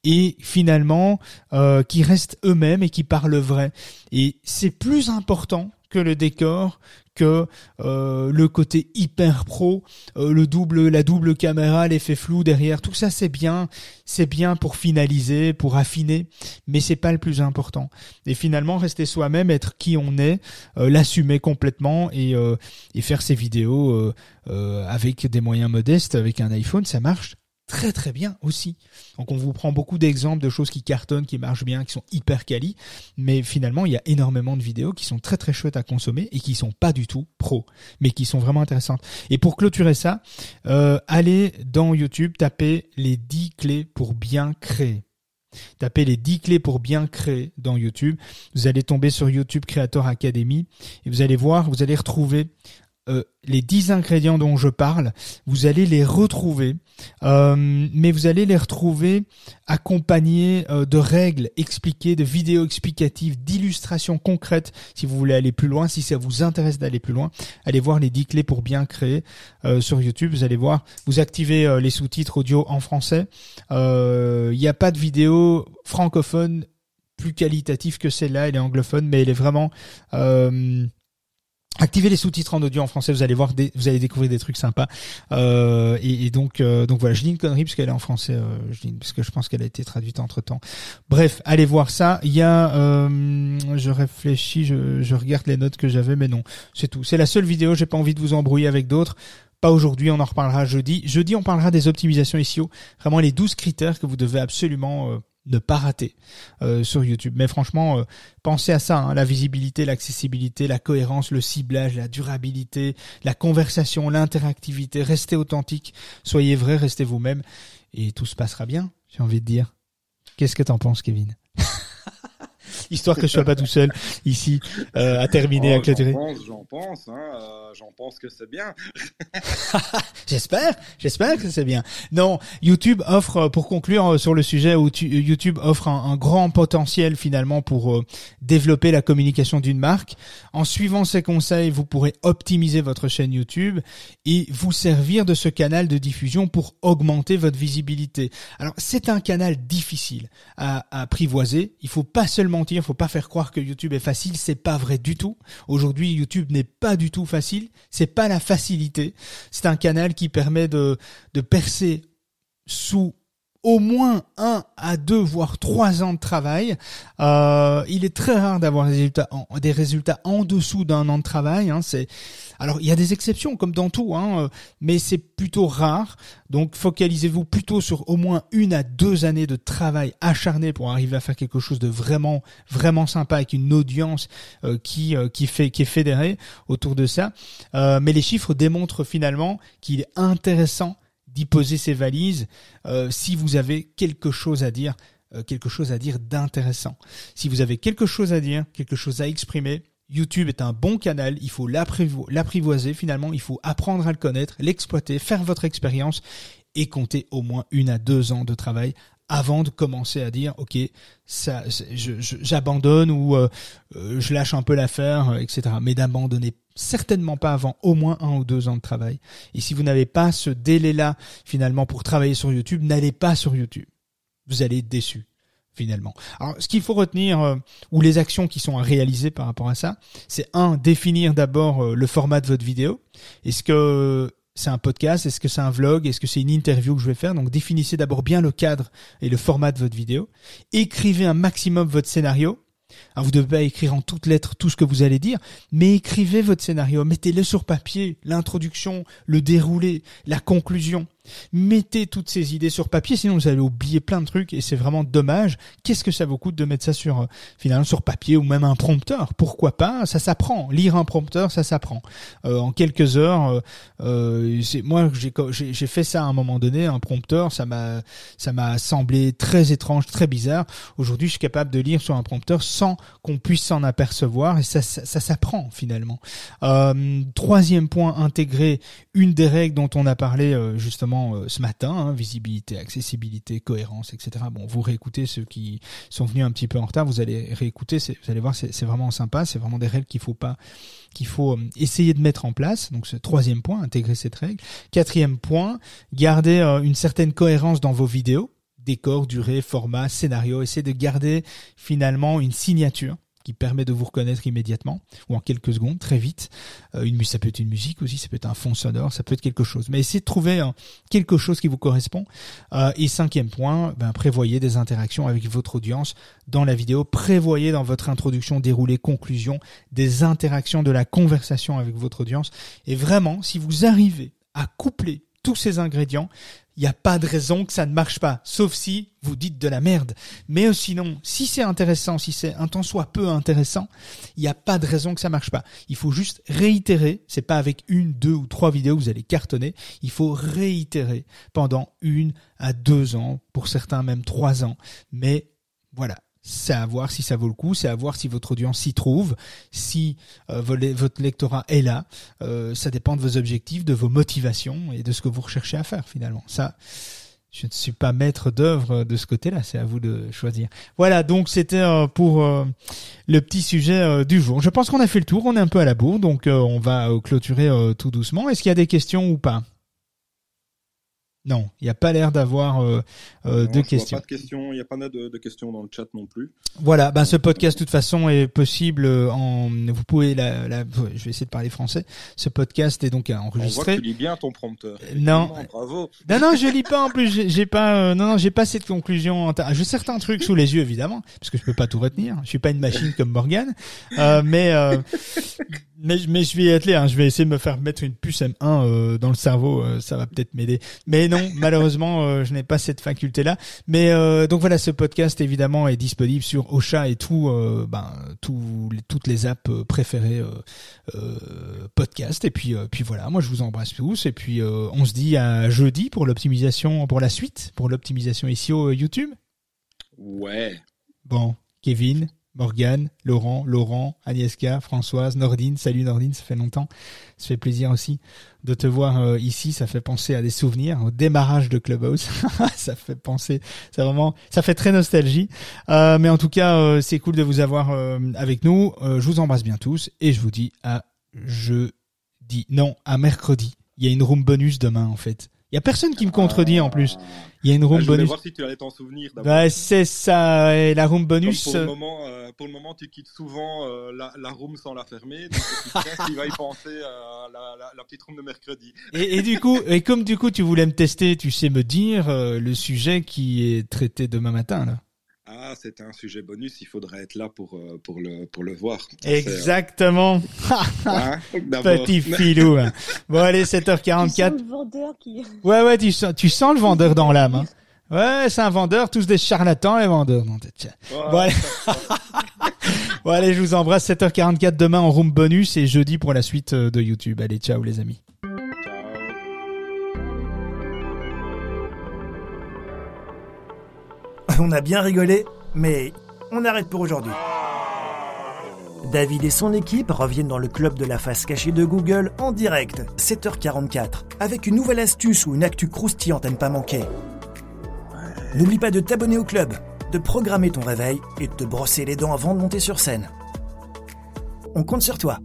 et finalement euh, qui restent eux-mêmes et qui parlent vrai. Et c'est plus important que le décor, que euh, le côté hyper pro, euh, le double, la double caméra, l'effet flou derrière, tout ça c'est bien, c'est bien pour finaliser, pour affiner, mais c'est pas le plus important. Et finalement rester soi-même, être qui on est, euh, l'assumer complètement et, euh, et faire ses vidéos euh, euh, avec des moyens modestes, avec un iPhone, ça marche très très bien aussi. Donc on vous prend beaucoup d'exemples de choses qui cartonnent, qui marchent bien, qui sont hyper quali, mais finalement il y a énormément de vidéos qui sont très très chouettes à consommer et qui sont pas du tout pro, mais qui sont vraiment intéressantes. Et pour clôturer ça, euh, allez dans YouTube, tapez les dix clés pour bien créer. Tapez les dix clés pour bien créer dans YouTube. Vous allez tomber sur YouTube Creator Academy et vous allez voir, vous allez retrouver Euh, les dix ingrédients dont je parle, vous allez les retrouver, euh, mais vous allez les retrouver accompagnés euh, de règles expliquées, de vidéos explicatives, d'illustrations concrètes. Si vous voulez aller plus loin, si ça vous intéresse d'aller plus loin, allez voir les dix clés pour bien créer euh, sur YouTube. Vous allez voir, vous activez euh, les sous-titres audio en français. Euh, il n'y a pas de vidéo francophone plus qualitative que celle-là. Elle est anglophone, mais elle est vraiment... Euh, Activez les sous-titres en audio en français, vous allez voir, des, vous allez découvrir des trucs sympas. Euh, et, et donc, euh, donc voilà, je dis une connerie parce qu'elle est en français, euh, je dis parce que je pense qu'elle a été traduite entre temps. Bref, allez voir ça. Il y a, euh, je réfléchis, je, je regarde les notes que j'avais, mais non, c'est tout. C'est la seule vidéo. J'ai pas envie de vous embrouiller avec d'autres. Pas aujourd'hui, on en reparlera jeudi. Jeudi, on parlera des optimisations S E O. Vraiment les douze critères que vous devez absolument euh, ne pas rater euh, sur YouTube. Mais franchement, euh, pensez à ça, hein, la visibilité, l'accessibilité, la cohérence, le ciblage, la durabilité, la conversation, l'interactivité. Restez authentique, soyez vrai, restez vous-même et tout se passera bien, j'ai envie de dire. Qu'est-ce que t'en penses, Kevin? histoire que je sois pas tout seul ici euh, à terminer, oh, à clôturer. J'en pense, j'en pense, hein, euh, j'en pense que c'est bien. J'espère, j'espère que c'est bien. Non, YouTube offre, pour conclure sur le sujet, où tu, YouTube offre un, un grand potentiel finalement pour euh, développer la communication d'une marque. En suivant ces conseils, vous pourrez optimiser votre chaîne YouTube et vous servir de ce canal de diffusion pour augmenter votre visibilité. Alors, c'est un canal difficile à, à apprivoiser. Il faut pas se le mentir, il faut pas faire croire que YouTube est facile. C'est pas vrai du tout. Aujourd'hui, YouTube n'est pas du tout facile. C'est pas la facilité. C'est un canal qui permet de, de percer sous au moins un à deux, voire trois ans de travail. Euh, il est très rare d'avoir des résultats en, des résultats en dessous d'un an de travail. Hein, c'est, alors, il y a des exceptions, comme dans tout, hein, mais c'est plutôt rare. Donc, focalisez-vous plutôt sur au moins une à deux années de travail acharné pour arriver à faire quelque chose de vraiment, vraiment sympa avec une audience euh, qui euh, qui fait qui est fédérée autour de ça. Euh, mais les chiffres démontrent finalement qu'il est intéressant d'y poser ses valises euh, si vous avez quelque chose à dire, euh, quelque chose à dire d'intéressant. Si vous avez quelque chose à dire, quelque chose à exprimer, YouTube est un bon canal, il faut l'apprivo- l'apprivoiser finalement, il faut apprendre à le connaître, l'exploiter, faire votre expérience et compter au moins une à deux ans de travail avant de commencer à dire « Ok, ça, je, je, j'abandonne ou euh, je lâche un peu l'affaire, euh, et cetera » Mais d'abandonner certainement pas avant au moins un ou deux ans de travail. Et si vous n'avez pas ce délai-là finalement pour travailler sur YouTube, n'allez pas sur YouTube. Vous allez être déçu finalement. Alors, ce qu'il faut retenir euh, ou les actions qui sont à réaliser par rapport à ça, c'est un, définir d'abord euh, le format de votre vidéo. Est-ce que euh, c'est un podcast? Est-ce que c'est un vlog? Est-ce que c'est une interview que je vais faire? Donc, définissez d'abord bien le cadre et le format de votre vidéo. Écrivez un maximum votre scénario. Alors, vous ne devez pas écrire en toutes lettres tout ce que vous allez dire, mais écrivez votre scénario. Mettez-le sur papier, l'introduction, le déroulé, la conclusion. Mettez toutes ces idées sur papier, sinon vous allez oublier plein de trucs et c'est vraiment dommage. Qu'est-ce que ça vous coûte de mettre ça sur, euh, finalement, sur papier ou même un prompteur? Pourquoi pas? Ça s'apprend. Lire un prompteur, ça s'apprend. Euh, en quelques heures, euh, euh, c'est, moi, j'ai, j'ai, j'ai fait ça à un moment donné, un prompteur, ça m'a, ça m'a semblé très étrange, très bizarre. Aujourd'hui, je suis capable de lire sur un prompteur sans qu'on puisse s'en apercevoir et ça, ça, ça s'apprend finalement. Euh, troisième point, intégrer une des règles dont on a parlé, euh, justement, ce matin, hein, visibilité, accessibilité, cohérence, et cetera. Bon, vous réécoutez ceux qui sont venus un petit peu en retard, vous allez réécouter, c'est, vous allez voir, c'est, c'est vraiment sympa, c'est vraiment des règles qu'il faut pas, qu'il faut essayer de mettre en place. Donc, ce troisième point, intégrer cette règle. Quatrième point, garder euh, une certaine cohérence dans vos vidéos, décor, durée, format, scénario. Essayez de garder finalement une signature qui permet de vous reconnaître immédiatement ou en quelques secondes, très vite. Euh, une, ça peut être une musique aussi, ça peut être un fond sonore, ça peut être quelque chose. Mais essayez de trouver hein, quelque chose qui vous correspond. Euh, et cinquième point, ben, prévoyez des interactions avec votre audience dans la vidéo. Prévoyez dans votre introduction, déroulé, conclusion, des interactions, de la conversation avec votre audience. Et vraiment, si vous arrivez à coupler tous ces ingrédients, il n'y a pas de raison que ça ne marche pas, sauf si vous dites de la merde. Mais sinon, si c'est intéressant, si c'est un tant soit peu intéressant, il n'y a pas de raison que ça ne marche pas. Il faut juste réitérer. C'est pas avec une, deux ou trois vidéos que vous allez cartonner. Il faut réitérer pendant une à deux ans, pour certains même trois ans. Mais voilà. C'est à voir si ça vaut le coup, c'est à voir si votre audience s'y trouve, si euh, votre lectorat est là. Euh, ça dépend de vos objectifs, de vos motivations et de ce que vous recherchez à faire finalement. Ça, je ne suis pas maître d'œuvre de ce côté-là, c'est à vous de choisir. Voilà, donc c'était euh, pour euh, le petit sujet euh, du jour. Je pense qu'on a fait le tour, on est un peu à la bourre, donc euh, on va euh, clôturer euh, tout doucement. Est-ce qu'il y a des questions ou pas ? Non, il n'y a pas l'air d'avoir euh, euh, non, de questions. Il n'y a pas de, de questions dans le chat non plus. Voilà, ben ce podcast de toute façon est possible en. Vous pouvez la, la. Je vais essayer de parler français. Ce podcast est donc enregistré. On voit que tu lis bien ton prompteur. Non, non, bravo. Non, non, je lis pas en plus. J'ai, j'ai pas. Euh, non, non, j'ai pas cette conclusion. En ta... J'ai certains trucs sous les yeux évidemment, parce que je peux pas tout retenir. Je suis pas une machine comme Morgane. Euh, mais, euh, mais mais je vais y atteler. Hein. Je vais essayer de me faire mettre une puce M un euh, dans le cerveau. Euh, ça va peut-être m'aider. Mais non, malheureusement, euh, je n'ai pas cette faculté-là. Mais euh, donc voilà, ce podcast évidemment est disponible sur Ocha et tout, euh, ben tout, les, toutes les apps préférées euh, euh, podcast. Et puis, euh, puis voilà, moi je vous embrasse tous. Et puis euh, on se dit à jeudi pour l'optimisation, pour la suite, pour l'optimisation S E O euh, YouTube. Ouais. Bon, Kevin, Morgane, Laurent, Laurent, Agnieszka, Françoise, Nordine. Salut Nordine, ça fait longtemps. Ça fait plaisir aussi de te voir euh, ici. Ça fait penser à des souvenirs, au démarrage de Clubhouse. Ça fait penser, ça vraiment, ça fait très nostalgie. Euh, mais en tout cas, euh, c'est cool de vous avoir euh, avec nous. Euh, je vous embrasse bien tous et je vous dis à jeudi. Non, à mercredi. Il y a une room bonus demain en fait. Il y a personne qui me contredit en plus. Il y a une room ah, je bonus. Je vais voir si tu allais t'en souvenir d'abord. Bah, c'est ça, et la room bonus. Comme pour le moment, euh, pour le moment, tu quittes souvent euh, la, la room sans la fermer. Donc tu vas y penser à la, la, la petite room de mercredi. Et, et du coup, et comme du coup, tu voulais me tester, tu sais me dire euh, le sujet qui est traité demain matin là. Ah, c'est un sujet bonus, il faudrait être là pour, pour, le, pour le voir. Exactement. Hein, petit filou. Hein. Bon, allez, sept heures quarante-quatre. Tu sens le vendeur qui... Ouais, ouais, tu sens, tu sens le vendeur dans l'âme. Hein. Ouais, c'est un vendeur, tous des charlatans, les vendeurs. Non, voilà. Bon, allez. Bon, allez, je vous embrasse. sept heures quarante-quatre demain en room bonus et jeudi pour la suite de YouTube. Allez, ciao les amis. On a bien rigolé, mais on arrête pour aujourd'hui. David et son équipe reviennent dans le club de la face cachée de Google en direct, sept heures quarante-quatre, avec une nouvelle astuce ou une actu croustillante à ne pas manquer. N'oublie pas de t'abonner au club, de programmer ton réveil et de te brosser les dents avant de monter sur scène. On compte sur toi.